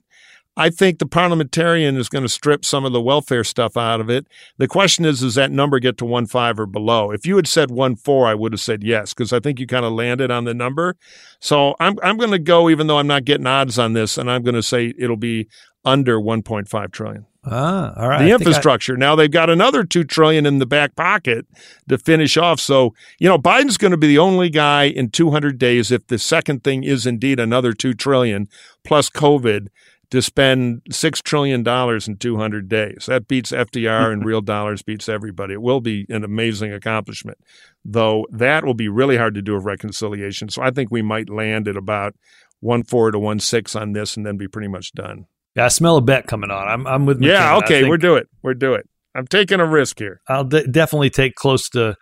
I think the parliamentarian is going to strip some of the welfare stuff out of it. The question is, does that number get to one point five or below? If you had said one point four, I would have said yes, because I think you kind of landed on the number. So I'm I'm going to go, even though I'm not getting odds on this, and I'm going to say it'll be under one point five trillion. Ah, all right. The infrastructure. I... Now they've got another two trillion dollars in the back pocket to finish off. So, you know, Biden's going to be the only guy in two hundred days, if the second thing is indeed another two trillion dollars plus COVID, to spend six trillion dollars in two hundred days. That beats F D R in real dollars, beats everybody. It will be an amazing accomplishment, though that will be really hard to do with reconciliation. So I think we might land at about one point four to one point six on this and then be pretty much done. Yeah, I smell a bet coming on. I'm, I'm with McKinnon. Yeah, okay, we're do it. We're do it. I'm taking a risk here. I'll de- definitely take close to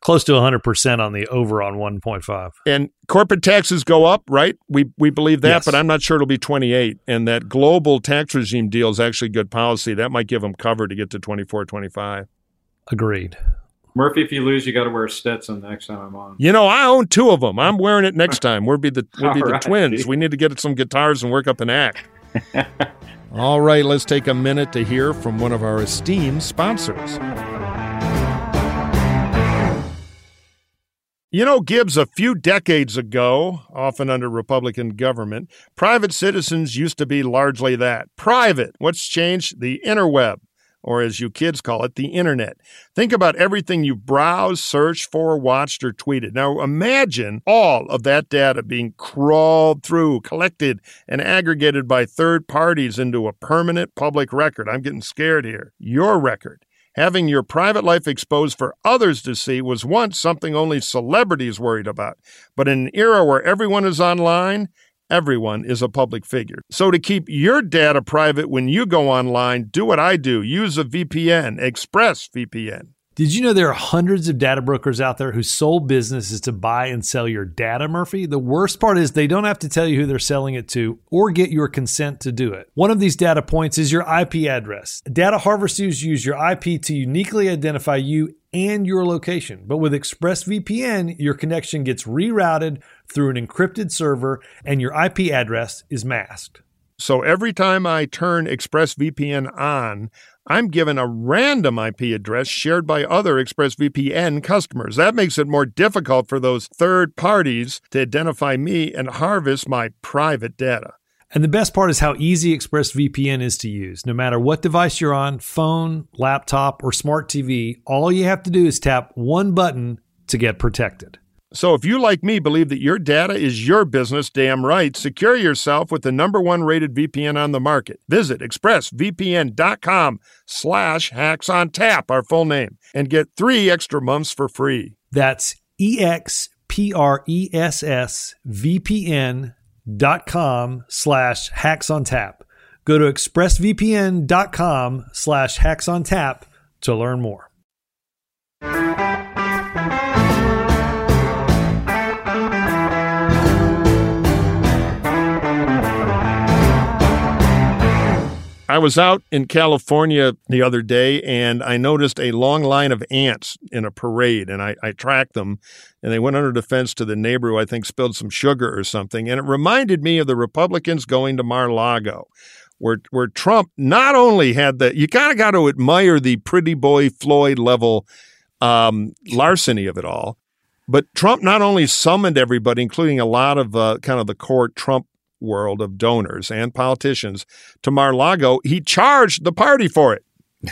close to one hundred percent on the over on one point five. And corporate taxes go up, right? We we believe that, yes. But I'm not sure it'll be twenty-eight. And that global tax regime deal is actually good policy. That might give them cover to get to twenty-four, twenty-five. Agreed. Murphy, if you lose, you got to wear Stetson next time I'm on. You know, I own two of them. I'm wearing it next time. We'll be the we'll be the right, twins. Dude. We need to get some guitars and work up an act. All right, let's take a minute to hear from one of our esteemed sponsors. You know, Gibbs, a few decades ago, often under Republican government, private citizens used to be largely that. Private. What's changed? The interweb, or as you kids call it, the internet. Think about everything you browsed, searched for, watched, or tweeted. Now, imagine all of that data being crawled through, collected, and aggregated by third parties into a permanent public record. I'm getting scared here. Your record. Having your private life exposed for others to see was once something only celebrities worried about. But in an era where everyone is online, everyone is a public figure. So to keep your data private when you go online, do what I do. Use a V P N, ExpressVPN. Did you know there are hundreds of data brokers out there whose sole business is to buy and sell your data, Murphy? The worst part is they don't have to tell you who they're selling it to or get your consent to do it. One of these data points is your I P address. Data harvesters use your I P to uniquely identify you and your location. But with ExpressVPN, your connection gets rerouted through an encrypted server and your I P address is masked. So every time I turn ExpressVPN on, I'm given a random I P address shared by other ExpressVPN customers. That makes it more difficult for those third parties to identify me and harvest my private data. And the best part is how easy ExpressVPN is to use. No matter what device you're on, phone, laptop, or smart T V, all you have to do is tap one button to get protected. So if you, like me, believe that your data is your business, damn right, secure yourself with the number one rated V P N on the market. Visit expressvpn.com slash hacks on tap, our full name, and get three extra months for free. That's E X P R E S S V P N dot com slash hacks on tap. Go to expressvpn.com slash hacks on tap to learn more. I was out in California the other day, and I noticed a long line of ants in a parade, and I, I tracked them, and they went under the fence to the neighbor who I think spilled some sugar or something, and it reminded me of the Republicans going to Mar-a-Lago, where where Trump not only had the, you kind of got to admire the pretty boy Floyd level um, larceny of it all, but Trump not only summoned everybody, including a lot of uh, kind of the core Trump world of donors and politicians to Mar-a-Lago, he charged the party for it,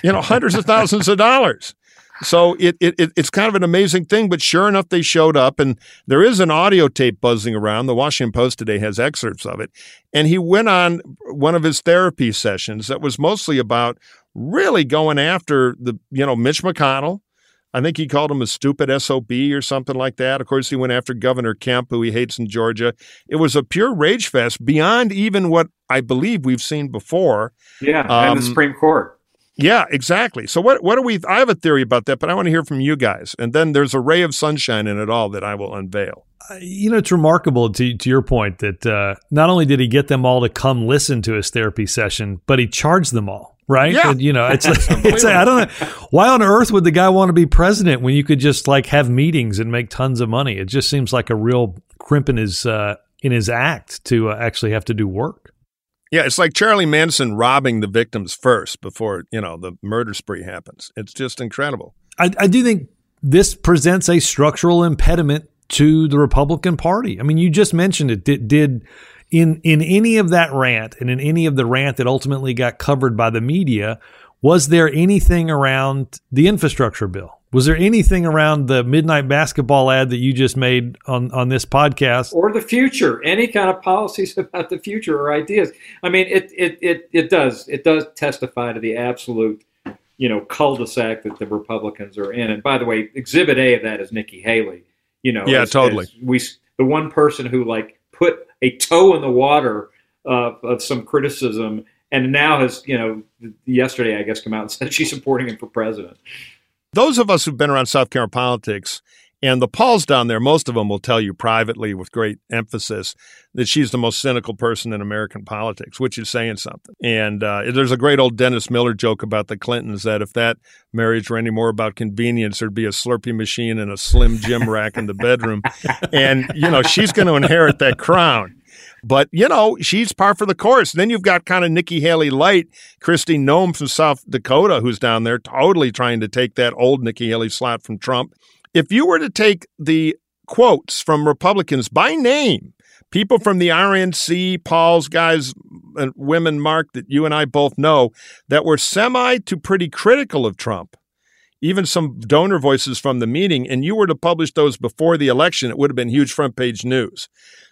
you know, hundreds of thousands of dollars. So it, it it's kind of an amazing thing, but sure enough, they showed up, and there is an audio tape buzzing around. The Washington Post today has excerpts of it. And he went on one of his therapy sessions that was mostly about really going after the, you know, Mitch McConnell. I think he called him a stupid S O B or something like that. Of course, he went after Governor Kemp, who he hates in Georgia. It was a pure rage fest beyond even what I believe we've seen before. Yeah, um, and the Supreme Court. Yeah, exactly. So what what do we – I have a theory about that, but I want to hear from you guys. And then there's a ray of sunshine in it all that I will unveil. Uh, you know, it's remarkable, to, to your point, that uh, not only did he get them all to come listen to his therapy session, but he charged them all. Right. Yeah. And, you know, it's, like, it's like, I don't know. Why on earth would the guy want to be president when you could just like have meetings and make tons of money? It just seems like a real crimp in his uh, in his act to uh, actually have to do work. Yeah. It's like Charlie Manson robbing the victims first before, you know, the murder spree happens. It's just incredible. I, I do think this presents a structural impediment to the Republican Party. I mean, you just mentioned it. Did, did In in any of that rant and in any of the rant that ultimately got covered by the media, was there anything around the infrastructure bill? Was there anything around the midnight basketball ad that you just made on, on this podcast? Or the future, any kind of policies about the future or ideas. I mean, it it it it does it does testify to the absolute, you know, cul-de-sac that the Republicans are in. And by the way, exhibit A of that is Nikki Haley. You know, yeah, as, totally. As we the one person who like put a toe in the water uh, of some criticism, and now has, you know, yesterday, I guess, come out and said she's supporting him for president. Those of us who've been around South Carolina politics, and the Pauls down there, most of them will tell you privately with great emphasis that she's the most cynical person in American politics, which is saying something. And uh, there's a great old Dennis Miller joke about the Clintons that if that marriage were any more about convenience, there'd be a Slurpee machine and a Slim Jim rack in the bedroom. And, you know, she's going to inherit that crown. But, you know, she's par for the course. Then you've got kind of Nikki Haley light, Kristi Noem from South Dakota, who's down there totally trying to take that old Nikki Haley slot from Trump. If you were to take the quotes from Republicans by name, people from the R N C, Paul's guys and women, Mark, that you and I both know, that were semi to pretty critical of Trump, even some donor voices from the meeting, and you were to publish those before the election, it would have been huge front page news.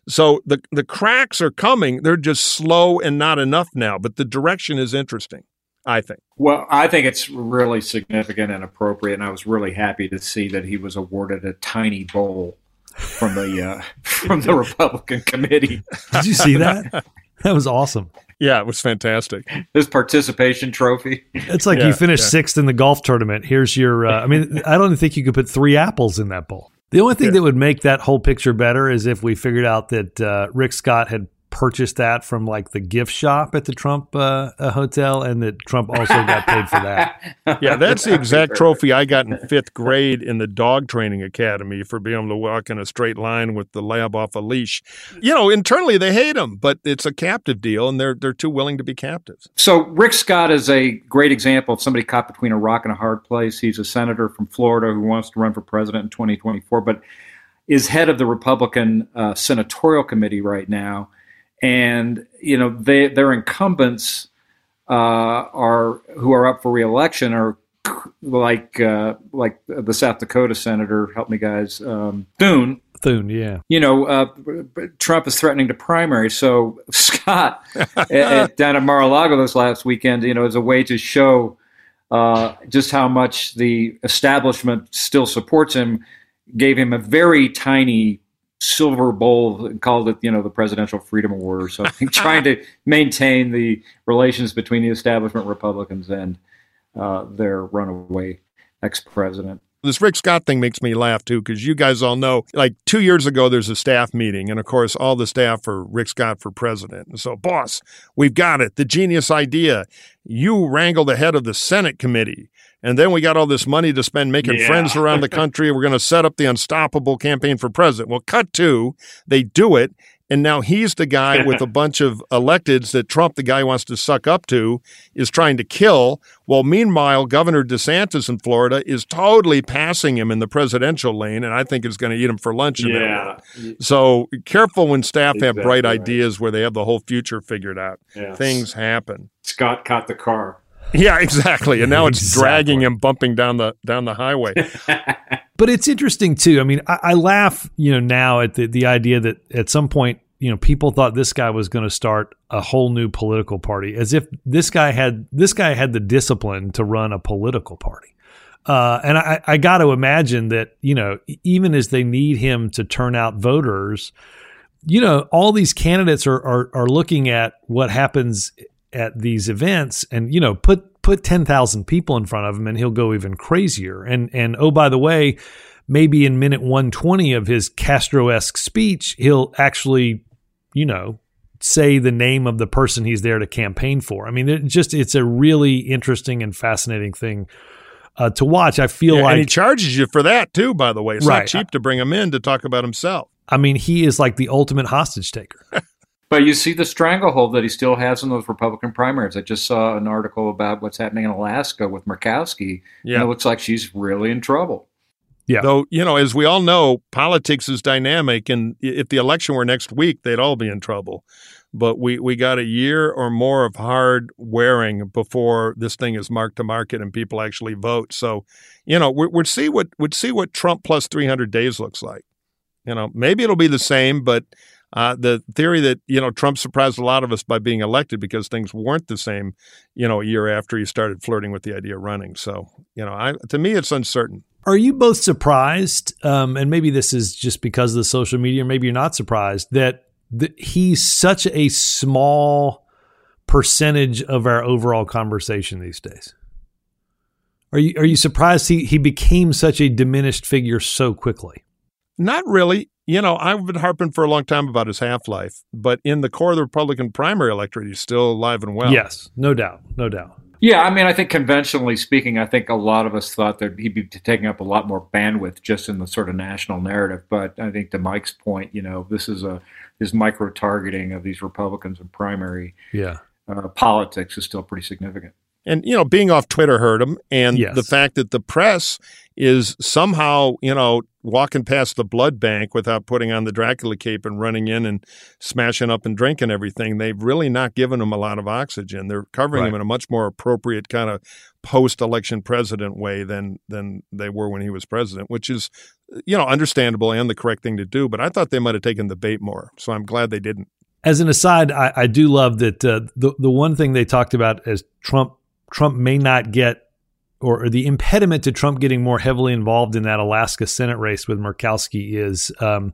So the, the cracks are coming. They're just slow and not enough now, but the direction is interesting, I think. Well, I think it's really significant and appropriate, and I was really happy to see that he was awarded a tiny bowl from the uh, from the Republican committee. Did you see that? That was awesome. Yeah, it was fantastic. His participation trophy. It's like yeah, you finished yeah. sixth in the golf tournament. Here's your, uh, I mean, I don't think you could put three apples in that bowl. The only thing yeah. that would make that whole picture better is if we figured out that uh, Rick Scott had purchased that from like the gift shop at the Trump uh, hotel and that Trump also got paid for that. Yeah, that's the exact trophy I got in fifth grade in the dog training academy for being able to walk in a straight line with the lab off a leash. You know, internally they hate him, but it's a captive deal and they're they're too willing to be captives. So Rick Scott is a great example of somebody caught between a rock and a hard place. He's a senator from Florida who wants to run for president in twenty twenty-four, but is head of the Republican uh, senatorial committee right now. And, you know, they, their incumbents uh, are who are up for reelection are like uh, like the South Dakota senator, help me guys, um, Thune. Thune, yeah. You know, uh, Trump is threatening to primary. So Scott at, at, down at Mar-a-Lago this last weekend, you know, is a way to show uh, just how much the establishment still supports him, gave him a very tiny silver bowl and called it, you know, the Presidential Freedom Award or something, trying to maintain the relations between the establishment Republicans and uh, their runaway ex-president. This Rick Scott thing makes me laugh, too, because you guys all know, like two years ago, there's a staff meeting. And, of course, all the staff are Rick Scott for president. And so, boss, we've got it. The genius idea. You wrangle the head of the Senate committee. And then we got all this money to spend making yeah. friends around the country. We're going to set up the unstoppable campaign for president. Well, cut to, they do it. And now he's the guy with a bunch of electeds that Trump, the guy wants to suck up to, is trying to kill. Well, meanwhile, Governor DeSantis in Florida is totally passing him in the presidential lane, and I think is going to eat him for lunch. Yeah. So careful when staff exactly have bright right. ideas where they have the whole future figured out. Yes. Things happen. Scott caught the car. Yeah, exactly. And now it's exactly. dragging him, bumping down the down the highway. But it's interesting, too. I mean, I, I laugh, you know, now at the, the idea that at some point, you know, people thought this guy was going to start a whole new political party, as if this guy had this guy had the discipline to run a political party. Uh, and I, I got to imagine that, you know, even as they need him to turn out voters, you know, all these candidates are are, are looking at what happens at these events and, you know, put, put ten thousand people in front of him and he'll go even crazier. And, and, oh, by the way, maybe in minute one twenty of his Castro-esque speech, he'll actually, you know, say the name of the person he's there to campaign for. I mean, it just, it's a really interesting and fascinating thing uh, to watch. I feel yeah, like. And he charges you for that too, by the way. It's right. not cheap to bring him in to talk about himself. I mean, he is like the ultimate hostage taker. But you see the stranglehold that he still has in those Republican primaries. I just saw an article about what's happening in Alaska with Murkowski, yeah. and it looks like she's really in trouble. Yeah. Though, you know, as we all know, politics is dynamic, and if the election were next week, they'd all be in trouble. But we, we got a year or more of hard wearing before this thing is marked to market and people actually vote. So, you know, we we'd see what we'd see what Trump plus three hundred days looks like. You know, maybe it'll be the same, but uh, the theory that, you know, Trump surprised a lot of us by being elected because things weren't the same, you know, a year after he started flirting with the idea of running. So, you know, I, to me, it's uncertain. Are you both surprised, um, and maybe this is just because of the social media, maybe you're not surprised, that th- he's such a small percentage of our overall conversation these days? Are you are you surprised he, he became such a diminished figure so quickly? Not really. You know, I've been harping for a long time about his half-life, but in the core of the Republican primary electorate, he's still alive and well. Yes, no doubt, no doubt. Yeah, I mean, I think conventionally speaking, I think a lot of us thought that he'd be taking up a lot more bandwidth just in the sort of national narrative. But I think to Mike's point, you know, this is a this micro-targeting of these Republicans in primary yeah. uh, politics is still pretty significant. And, you know, being off Twitter hurt him. And yes. the fact that the press is somehow, you know, walking past the blood bank without putting on the Dracula cape and running in and smashing up and drinking everything. They've really not given him a lot of oxygen. They're covering right. him in a much more appropriate kind of post-election president way than than they were when he was president, which is, you know, understandable and the correct thing to do. But I thought they might have taken the bait more, so I'm glad they didn't. As an aside, I, I do love that uh, the the one thing they talked about is Trump Trump may not get, or the impediment to Trump getting more heavily involved in that Alaska Senate race with Murkowski is um,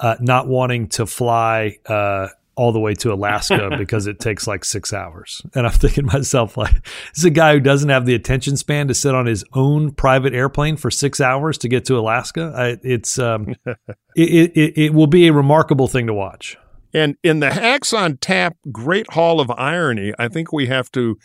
uh, not wanting to fly uh, all the way to Alaska because it takes like six hours. And I'm thinking to myself, like, this is a guy who doesn't have the attention span to sit on his own private airplane for six hours to get to Alaska. I, it's um, it, it, it will be a remarkable thing to watch. And in the Hacks on Tap Great Hall of Irony, I think we have to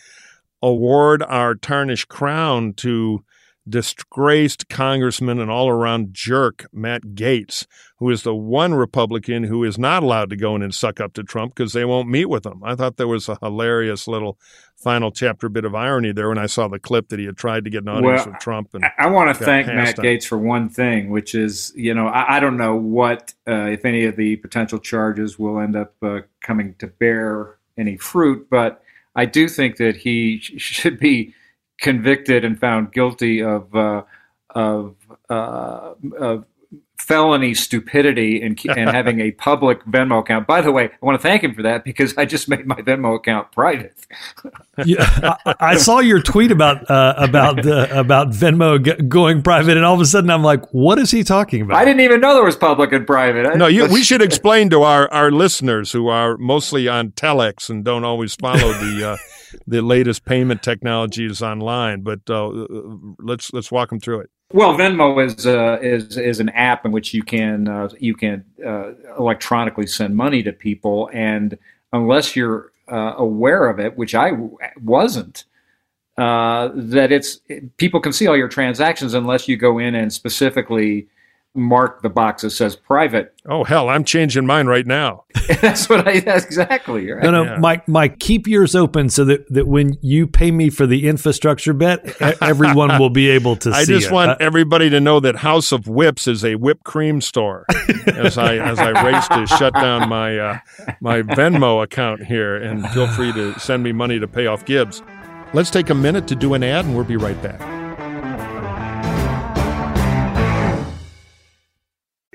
award our tarnished crown to disgraced congressman and all-around jerk Matt Gaetz, who is the one Republican who is not allowed to go in and suck up to Trump because they won't meet with him. I thought there was a hilarious little final chapter bit of irony there when I saw the clip that he had tried to get an audience well, with Trump. And I, I want to thank Matt on. Gaetz for one thing, which is, you know, I, I don't know what, uh, if any of the potential charges will end up uh, coming to bear any fruit, but I do think that he sh- should be convicted and found guilty of uh, of, uh, of felony stupidity and and having a public Venmo account. By the way, I want to thank him for that because I just made my Venmo account private. yeah, I, I saw your tweet about uh, about the, about Venmo g- going private, and all of a sudden I'm like, what is he talking about? I didn't even know there was public and private. I, no, you, we should explain to our, our listeners who are mostly on telex and don't always follow the uh, the latest payment technologies online, but uh, let's let's walk them through it. Well, Venmo is uh, is is an app in which you can uh, you can uh, electronically send money to people, and unless you're uh, aware of it, which I w- wasn't, uh, that it's people can see all your transactions unless you go in and specifically mark the box that says private. Oh hell, I'm changing mine right now. that's what I. That's exactly right. No, no, yeah. Mike, Mike, keep yours open so that, that when you pay me for the infrastructure bet, everyone will be able to. I see I just it. want uh, everybody to know that House of Whips is a whipped cream store. as I as I race to shut down my uh, my Venmo account here, and feel free to send me money to pay off Gibbs. Let's take a minute to do an ad, and we'll be right back.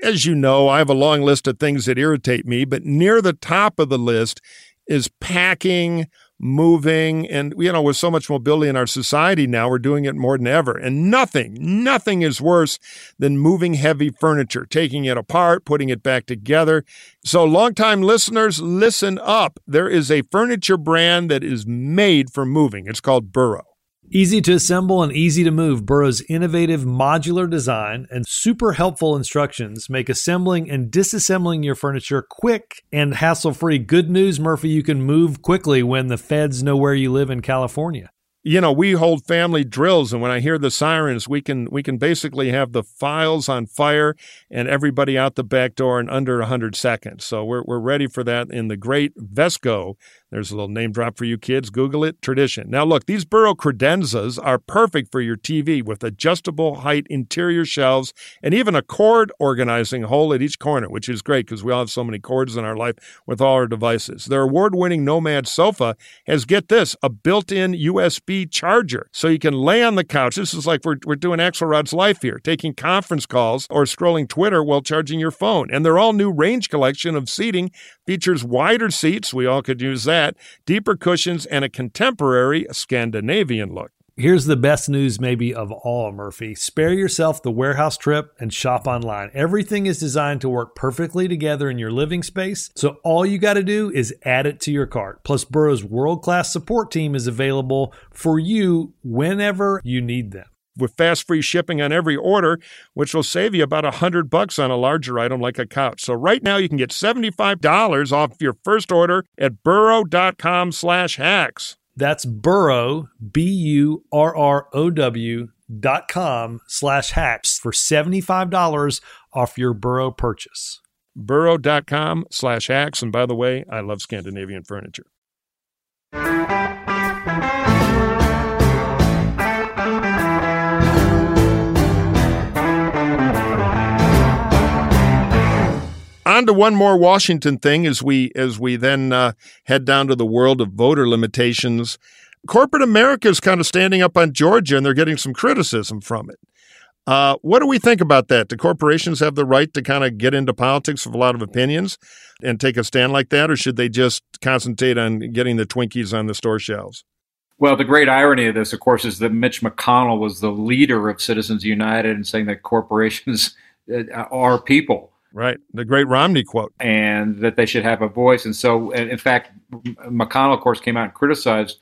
As you know, I have a long list of things that irritate me, but near the top of the list is packing, moving, and, you know, with so much mobility in our society now, we're doing it more than ever. And nothing, nothing is worse than moving heavy furniture, taking it apart, putting it back together. So longtime listeners, listen up. There is a furniture brand that is made for moving. It's called Burrow. Easy to assemble and easy to move, Burrow's innovative modular design and super helpful instructions make assembling and disassembling your furniture quick and hassle-free. Good news, Murphy, you can move quickly when the feds know where you live in California. You know, we hold family drills, and when I hear the sirens, we can we can basically have the files on fire and everybody out the back door in under one hundred seconds. So we're we're ready for that in the great Vesco. There's a little name drop for you kids. Google it. Tradition. Now, look, these Burrow credenzas are perfect for your T V with adjustable height interior shelves and even a cord organizing hole at each corner, which is great because we all have so many cords in our life with all our devices. Their award-winning Nomad sofa has, get this, a built-in U S B charger so you can lay on the couch. This is like we're, we're doing Axelrod's life here, taking conference calls or scrolling Twitter while charging your phone. And their all-new range collection of seating features wider seats. We all could use that. Deeper cushions, and a contemporary Scandinavian look. Here's the best news maybe of all, Murphy. Spare yourself the warehouse trip and shop online. Everything is designed to work perfectly together in your living space, so all you got to do is add it to your cart. Plus, Burrow's world-class support team is available for you whenever you need them, with fast free shipping on every order, which will save you about one hundred bucks on a larger item like a couch. So right now you can get seventy-five dollars off your first order at burrow.com slash hacks. That's Burrow, B U R R O W dot com slash hacks for seventy-five dollars off your Burrow purchase. Burrow.com slash hacks. And by the way, I love Scandinavian furniture. on to one more Washington thing as we as we then uh, head down to the world of voter limitations. Corporate America is kind of standing up on Georgia, and they're getting some criticism from it. Uh, what do we think about that? Do corporations have the right to kind of get into politics with a lot of opinions and take a stand like that, or should they just concentrate on getting the Twinkies on the store shelves? Well, the great irony of this, of course, is that Mitch McConnell was the leader of Citizens United and saying that corporations are people. Right. The great Romney quote. And that they should have a voice. And so, in fact, McConnell, of course, came out and criticized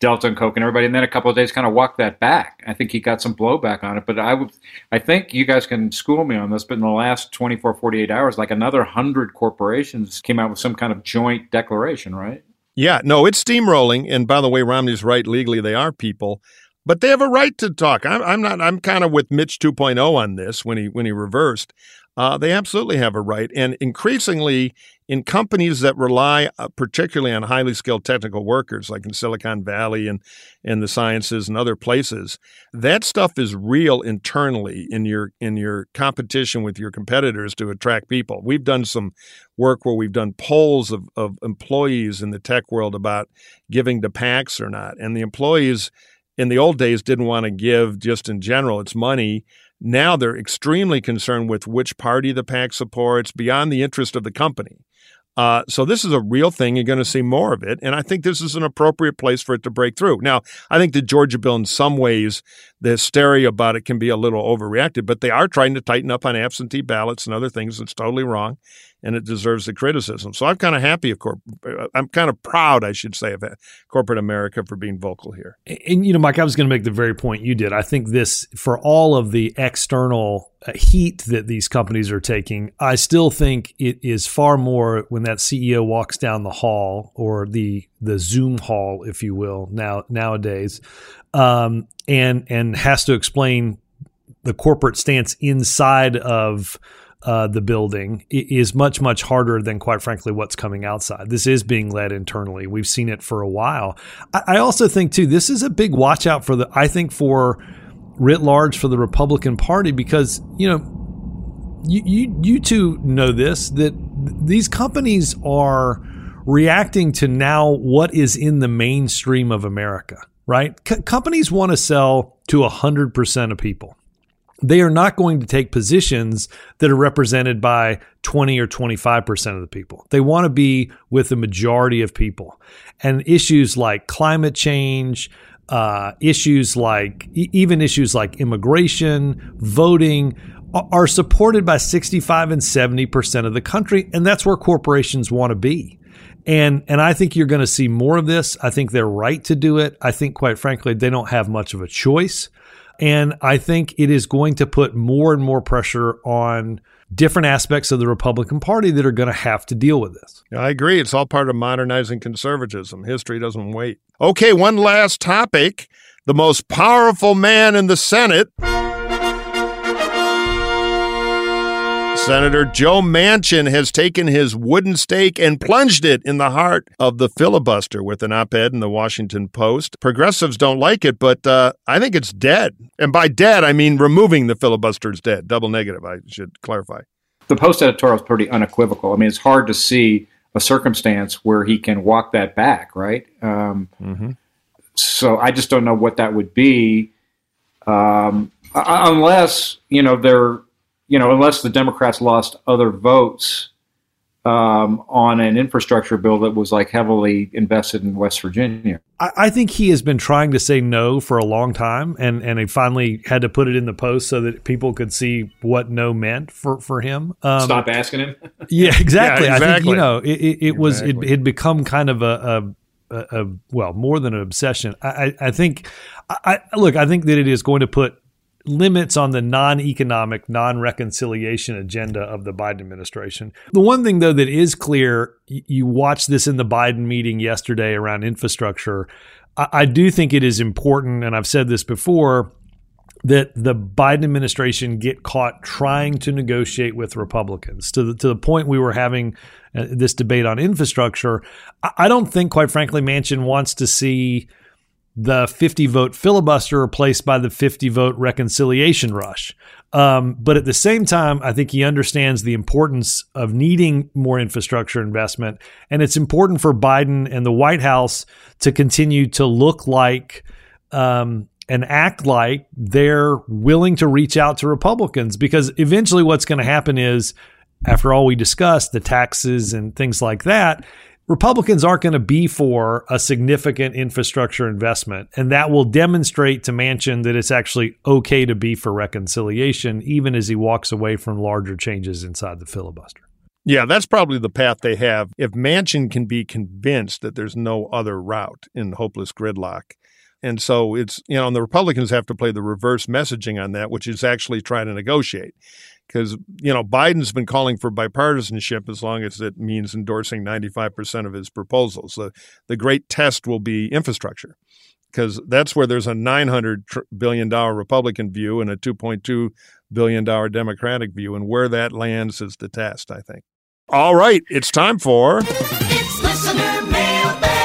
Delta and Coke and everybody, and then a couple of days kind of walked that back. I think he got some blowback on it, but I would, I think you guys can school me on this, but in the last twenty-four, forty-eight hours, like another one hundred corporations came out with some kind of joint declaration, right? Yeah, no, it's steamrolling, and by the way, Romney's right, legally they are people, but they have a right to talk. I'm, I'm not, I'm kind of with Mitch two point oh on this when he, when he reversed. Uh, they absolutely have a right, and increasingly in companies that rely uh, particularly on highly skilled technical workers, like in Silicon Valley and and the sciences and other places, that stuff is real internally in your in your competition with your competitors to attract people. We've done some work where we've done polls of of employees in the tech world about giving to PACs or not, and the employees in the old days didn't want to give just in general. It's money. Now they're extremely concerned with which party the PAC supports beyond the interest of the company. Uh, so this is a real thing. You're going to see more of it. And I think this is an appropriate place for it to break through. Now, I think the Georgia bill in some ways, the hysteria about it can be a little overreacted, but they are trying to tighten up on absentee ballots and other things. That's totally wrong, and it deserves the criticism. So I'm kind of happy. Of corp- I'm kind of proud, I should say, of corporate America for being vocal here. And, you know, Mike, I was going to make the very point you did. I think this, for all of the external heat that these companies are taking, I still think it is far more when that C E O walks down the hall or the the Zoom hall, if you will, now nowadays, um, and and has to explain the corporate stance inside of Uh, the building is much, much harder than, quite frankly, what's coming outside. This is being led internally. We've seen it for a while. I, I also think, too, this is a big watch out for the, I think, for writ large for the Republican Party, because, you know, you, you, you two know this, that these companies are reacting to now what is in the mainstream of America, right? C- companies want to sell to one hundred percent of people. They are not going to take positions that are represented by twenty or twenty-five percent of the people. They want to be with the majority of people. And issues like climate change, uh, issues like even issues like immigration, voting are supported by sixty-five and seventy percent of the country. And that's where corporations want to be. And and I think you're going to see more of this. I think they're right to do it. I think, quite frankly, they don't have much of a choice. And I think it is going to put more and more pressure on different aspects of the Republican Party that are going to have to deal with this. I agree. It's all part of modernizing conservatism. History doesn't wait. Okay, one last topic. The most powerful man in the Senate, Senator Joe Manchin, has taken his wooden stake and plunged it in the heart of the filibuster with an op-ed in the Washington Post. Progressives don't like it, but uh, I think it's dead. And by dead, I mean removing the filibuster is dead. Double negative, I should clarify. The Post editorial is pretty unequivocal. I mean, it's hard to see a circumstance where he can walk that back, right? Um, mm-hmm. So I just don't know what that would be, um, unless, you know, they're... You know, unless the Democrats lost other votes um, on an infrastructure bill that was like heavily invested in West Virginia. I, I think he has been trying to say no for a long time, and, and he finally had to put it in the Post so that people could see what no meant for, for him. Um, Stop asking him. Yeah, exactly. yeah, exactly. I think, you know, it, it, it was exactly. it had become kind of a, a, a, a, well, more than an obsession. I, I, I think, I, look, I think that it is going to put limits on the non-economic, non-reconciliation agenda of the Biden administration. The one thing, though, that is clear, you watch this in the Biden meeting yesterday around infrastructure. I do think it is important, and I've said this before, that the Biden administration get caught trying to negotiate with Republicans to the, to the point we were having uh, this debate on infrastructure. I don't think, quite frankly, Manchin wants to see the fifty vote filibuster replaced by the fifty vote reconciliation rush. Um, but at the same time, I think he understands the importance of needing more infrastructure investment. And it's important for Biden and the White House to continue to look like um, and act like they're willing to reach out to Republicans, because eventually what's going to happen is, after all we discussed, the taxes and things like that, Republicans aren't going to be for a significant infrastructure investment, and that will demonstrate to Manchin that it's actually okay to be for reconciliation, even as he walks away from larger changes inside the filibuster. Yeah, that's probably the path they have. If Manchin can be convinced that there's no other route in hopeless gridlock, and so it's, you know, and the Republicans have to play the reverse messaging on that, which is actually try to negotiate. Because, you know, Biden's been calling for bipartisanship as long as it means endorsing ninety-five percent of his proposals. The, the great test will be infrastructure, because that's where there's a nine hundred billion dollars Republican view and a two point two billion dollars Democratic view. And where that lands is the test, I think. All right, it's time for... It's Listener Mailbag.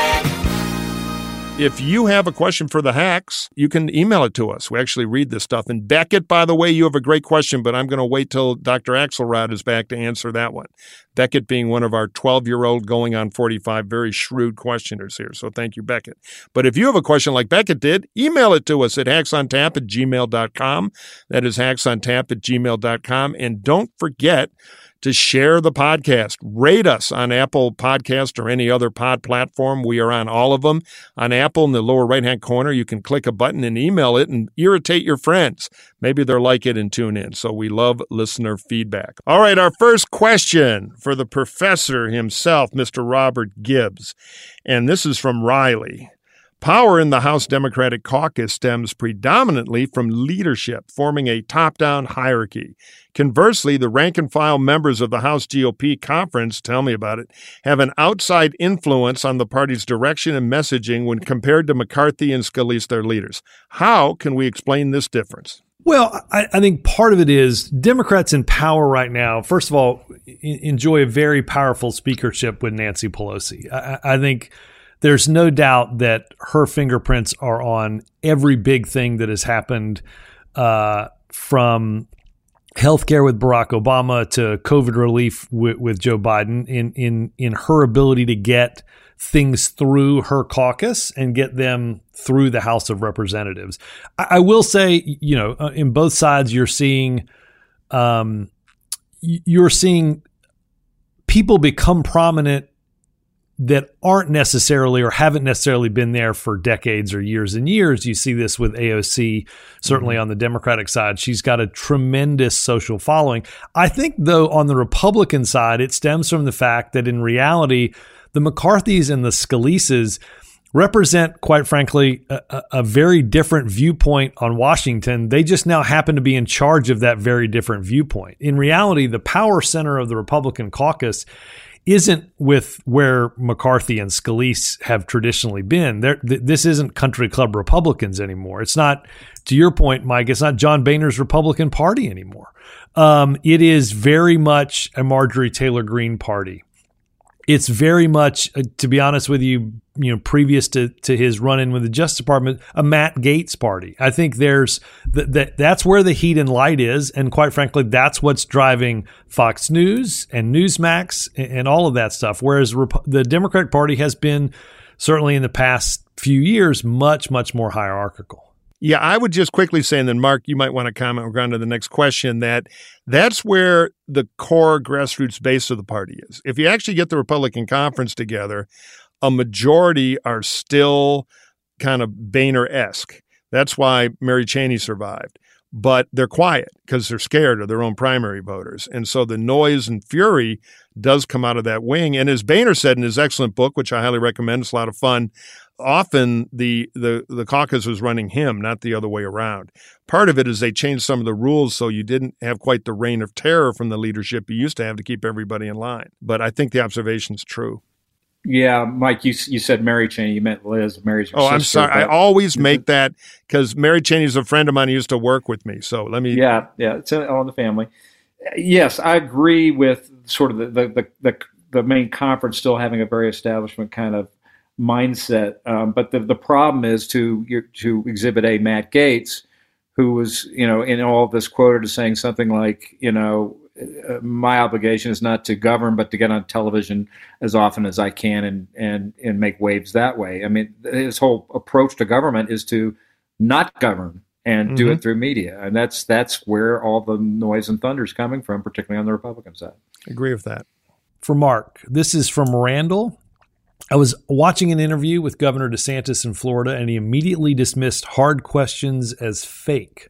If you have a question for the hacks, you can email it to us. We actually read this stuff. And Beckett, by the way, you have a great question, but I'm going to wait till Doctor Axelrod is back to answer that one. Beckett being one of our twelve-year-old going on forty-five, very shrewd questioners here. So thank you, Beckett. But if you have a question like Beckett did, email it to us at hacks on tap at gmail dot com. That is hacks on tap at gmail dot com. And don't forget to share the podcast. Rate us on Apple Podcast or any other pod platform. We are on all of them. On Apple, in the lower right-hand corner, you can click a button and email it and irritate your friends. Maybe they'll like it and tune in. So we love listener feedback. All right, our first question for the professor himself, Mister Robert Gibbs. And this is from Riley. Power in the House Democratic caucus stems predominantly from leadership, forming a top-down hierarchy. Conversely, the rank-and-file members of the House G O P conference, tell me about it, have an outside influence on the party's direction and messaging when compared to McCarthy and Scalise, their leaders. How can we explain this difference? Well, I, I think part of it is Democrats in power right now, first of all, enjoy a very powerful speakership with Nancy Pelosi. I, I think... There's no doubt that her fingerprints are on every big thing that has happened, uh, from healthcare with Barack Obama to COVID relief with, with Joe Biden, in in in her ability to get things through her caucus and get them through the House of Representatives. I, I will say, you know, in both sides, you're seeing, um, you're seeing people become prominent that aren't necessarily or haven't necessarily been there for decades or years and years. You see this with A O C, certainly mm-hmm. on the Democratic side. She's got a tremendous social following. I think, though, on the Republican side, it stems from the fact that in reality, the McCarthys and the Scalises represent, quite frankly, a, a very different viewpoint on Washington. They just now happen to be in charge of that very different viewpoint. In reality, the power center of the Republican caucus isn't with where McCarthy and Scalise have traditionally been. Th- this isn't country club Republicans anymore. It's not, to your point, Mike, it's not John Boehner's Republican Party anymore. Um, it is very much a Marjorie Taylor Greene party. It's very much, uh, to be honest with you, you know, previous to, to his run-in with the Justice Department, a Matt Gaetz party. I think there's th- that that's where the heat and light is, and quite frankly, that's what's driving Fox News and Newsmax and, and all of that stuff. Whereas Rep- the Democratic Party has been, certainly in the past few years, much much more hierarchical. Yeah, I would just quickly say, and then Mark, you might want to comment. We're going to the next question. That that's where the core grassroots base of the party is. If you actually get the Republican conference together, a majority are still kind of Boehner-esque. That's why Mary Cheney survived. But they're quiet because they're scared of their own primary voters. And so the noise and fury does come out of that wing. And as Boehner said in his excellent book, which I highly recommend, it's a lot of fun, often the, the, the caucus was running him, not the other way around. Part of it is they changed some of the rules so you didn't have quite the reign of terror from the leadership you used to have to keep everybody in line. But I think the observation's true. Yeah, Mike, you you said Mary Cheney. You meant Liz. Mary's your oh, sister. Oh, I'm sorry. But I always make that because Mary Cheney's a friend of mine who used to work with me. So let me. Yeah, yeah. It's all in the family. Yes, I agree with sort of the the the, the, the main conference still having a very establishment kind of mindset. Um, but the, the problem is to to Exhibit A, Matt Gaetz, who was, you know, in all of this quoted as saying something like, you know, my obligation is not to govern, but to get on television as often as I can and and and make waves that way. I mean, his whole approach to government is to not govern and mm-hmm. do it through media. And that's that's where all the noise and thunder is coming from, particularly on the Republican side. I agree with that. For Mark, this is from Randall. I was watching an interview with Governor DeSantis in Florida, and he immediately dismissed hard questions as fake.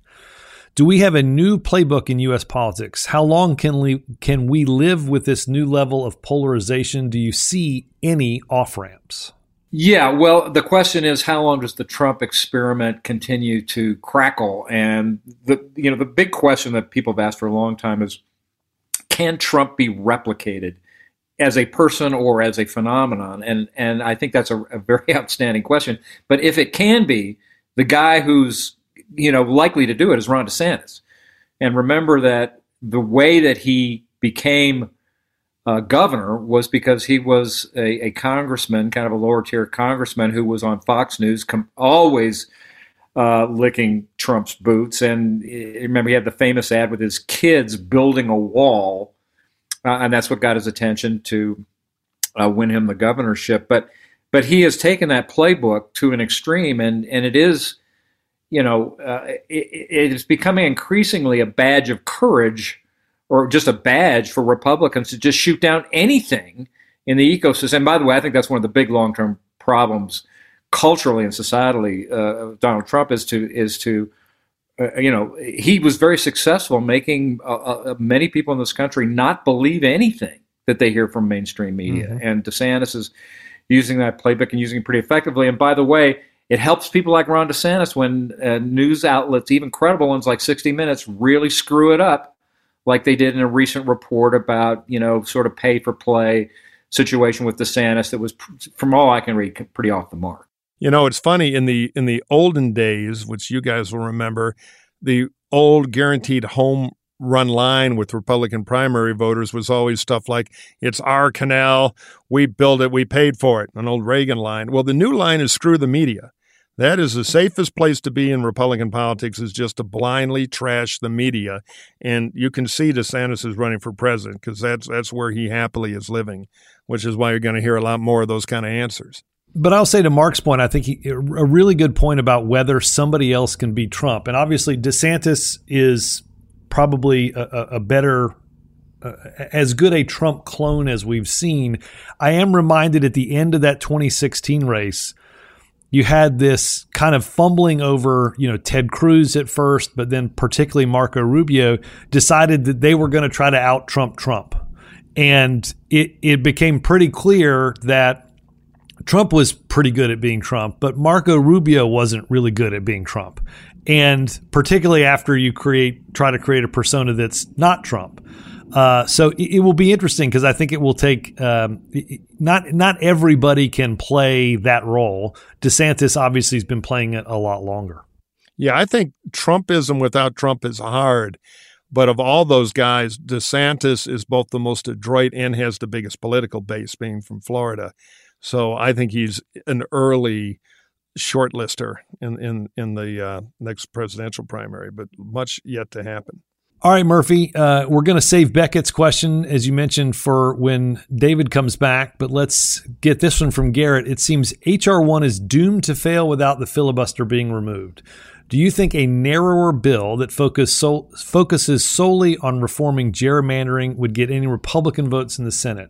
Do we have a new playbook in U S politics? How long can we, can we live with this new level of polarization? Do you see any off-ramps? Yeah, well, the question is, how long does the Trump experiment continue to crackle? And the you know the big question that people have asked for a long time is, can Trump be replicated as a person or as a phenomenon? And and I think that's a, a very outstanding question. But if it can be, the guy who's you know likely to do it is Ron DeSantis. And remember that the way that he became Uh, governor was because he was a, a congressman, kind of a lower tier congressman who was on Fox News, com- always uh, licking Trump's boots. And uh, remember, he had the famous ad with his kids building a wall. Uh, and that's what got his attention to uh, win him the governorship. But but he has taken that playbook to an extreme. And, and it is, you know, uh, it, it is becoming increasingly a badge of courage, or just a badge for Republicans to just shoot down anything in the ecosystem. And by the way, I think that's one of the big long-term problems culturally and societally uh, of Donald Trump is to, is to uh, you know, he was very successful making uh, uh, many people in this country not believe anything that they hear from mainstream media. Mm-hmm. And DeSantis is using that playbook and using it pretty effectively. And by the way, it helps people like Ron DeSantis when uh, news outlets, even credible ones like sixty minutes, really screw it up, like they did in a recent report about, you know, sort of pay for play situation with DeSantis that was, from all I can read, pretty off the mark. You know, it's funny, in the in the olden days, which you guys will remember, the old guaranteed home run line with Republican primary voters was always stuff like, it's our canal, we built it, we paid for it, an old Reagan line. Well, the new line is screw the media. That is the safest place to be in Republican politics, is just to blindly trash the media. And you can see DeSantis is running for president because that's that's where he happily is living, which is why you're going to hear a lot more of those kind of answers. But I'll say to Mark's point, I think he, a really good point about whether somebody else can be Trump. And obviously DeSantis is probably a, a better, uh, as good a Trump clone as we've seen. I am reminded at the end of that twenty sixteen race, you had this kind of fumbling over, you know, Ted Cruz at first, but then particularly Marco Rubio decided that they were going to try to out-Trump Trump. And it, it became pretty clear that Trump was pretty good at being Trump, but Marco Rubio wasn't really good at being Trump. And particularly after you create try to create a persona that's not Trump. Uh, so it, it will be interesting because I think it will take um, – not not everybody can play that role. DeSantis obviously has been playing it a lot longer. Yeah, I think Trumpism without Trump is hard. But of all those guys, DeSantis is both the most adroit and has the biggest political base, being from Florida. So I think he's an early shortlister in, in, in the uh, next presidential primary, but much yet to happen. All right, Murphy, uh, we're going to save Beckett's question, as you mentioned, for when David comes back. But let's get this one from Garrett. It seems H R one is doomed to fail without the filibuster being removed. Do you think a narrower bill that focus so- focuses solely on reforming gerrymandering would get any Republican votes in the Senate?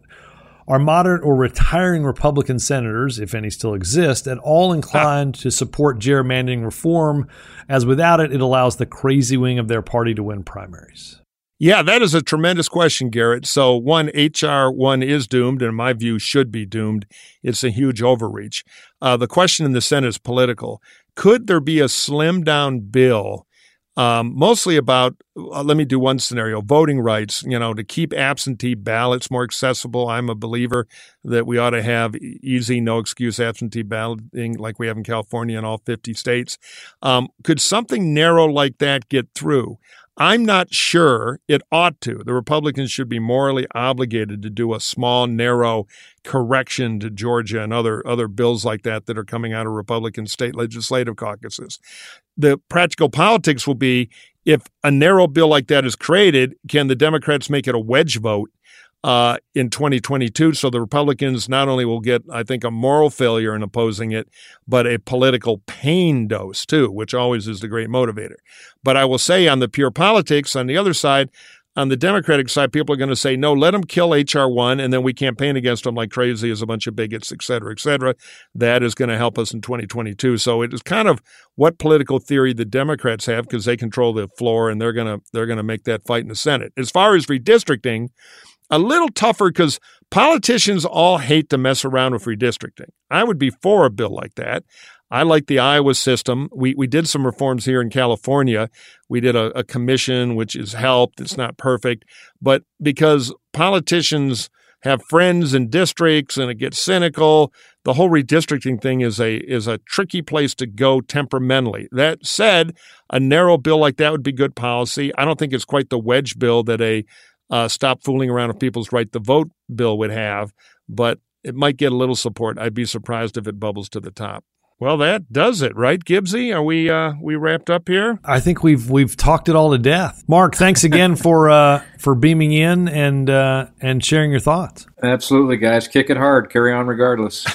Are modern or retiring Republican senators, if any still exist, at all inclined to support gerrymandering reform, as without it, it allows the crazy wing of their party to win primaries? Yeah, that is a tremendous question, Garrett. So one, H R one is doomed, and in my view should be doomed. It's a huge overreach. Uh, the question in the Senate is political. Could there be a slim-down bill Um, mostly about, uh, let me do one scenario, voting rights, you know, to keep absentee ballots more accessible. I'm a believer that we ought to have easy, no excuse absentee balloting like we have in California in all fifty states. Um, could something narrow like that get through? I'm not sure it ought to. The Republicans should be morally obligated to do a small, narrow correction to Georgia and other other bills like that that are coming out of Republican state legislative caucuses. The practical politics will be, if a narrow bill like that is created, can the Democrats make it a wedge vote uh, in twenty twenty-two? So the Republicans not only will get, I think, a moral failure in opposing it, but a political pain dose, too, which always is the great motivator. But I will say, on the pure politics, on the other side, on the Democratic side, people are going to say, no, let them kill H R one, and then we campaign against them like crazy as a bunch of bigots, et cetera, et cetera. That is going to help us in twenty twenty-two. So it is kind of what political theory the Democrats have, because they control the floor, and they're going to they're going to make that fight in the Senate. As far as redistricting, a little tougher, because politicians all hate to mess around with redistricting. I would be for a bill like that. I like the Iowa system. We we did some reforms here in California. We did a, a commission, which has helped. It's not perfect. But because politicians have friends in districts and it gets cynical, the whole redistricting thing is a is a tricky place to go temperamentally. That said, a narrow bill like that would be good policy. I don't think it's quite the wedge bill that a uh, stop fooling around with people's right to vote bill would have, but it might get a little support. I'd be surprised if it bubbles to the top. Well, that does it, right, Gibbsy? Are we uh, we wrapped up here? I think we've we've talked it all to death. Mark, thanks again for uh, for beaming in and uh, and sharing your thoughts. Absolutely, guys. Kick it hard. Carry on regardless.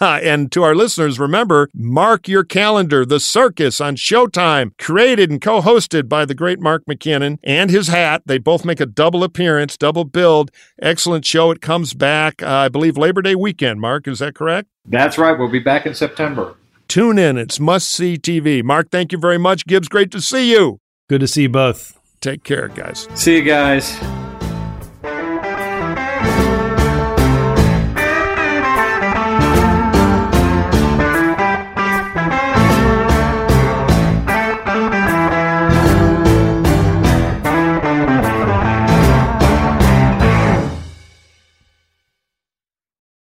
And to our listeners, remember, mark your calendar. The Circus on Showtime, created and co-hosted by the great Mark McKinnon and his hat. They both make a double appearance, double build. Excellent show. It comes back, uh, I believe, Labor Day weekend, Mark. Is that correct? That's right. We'll be back in September. Tune in. It's must-see T V. Mark, thank you very much. Gibbs, great to see you. Good to see you both. Take care, guys. See you guys.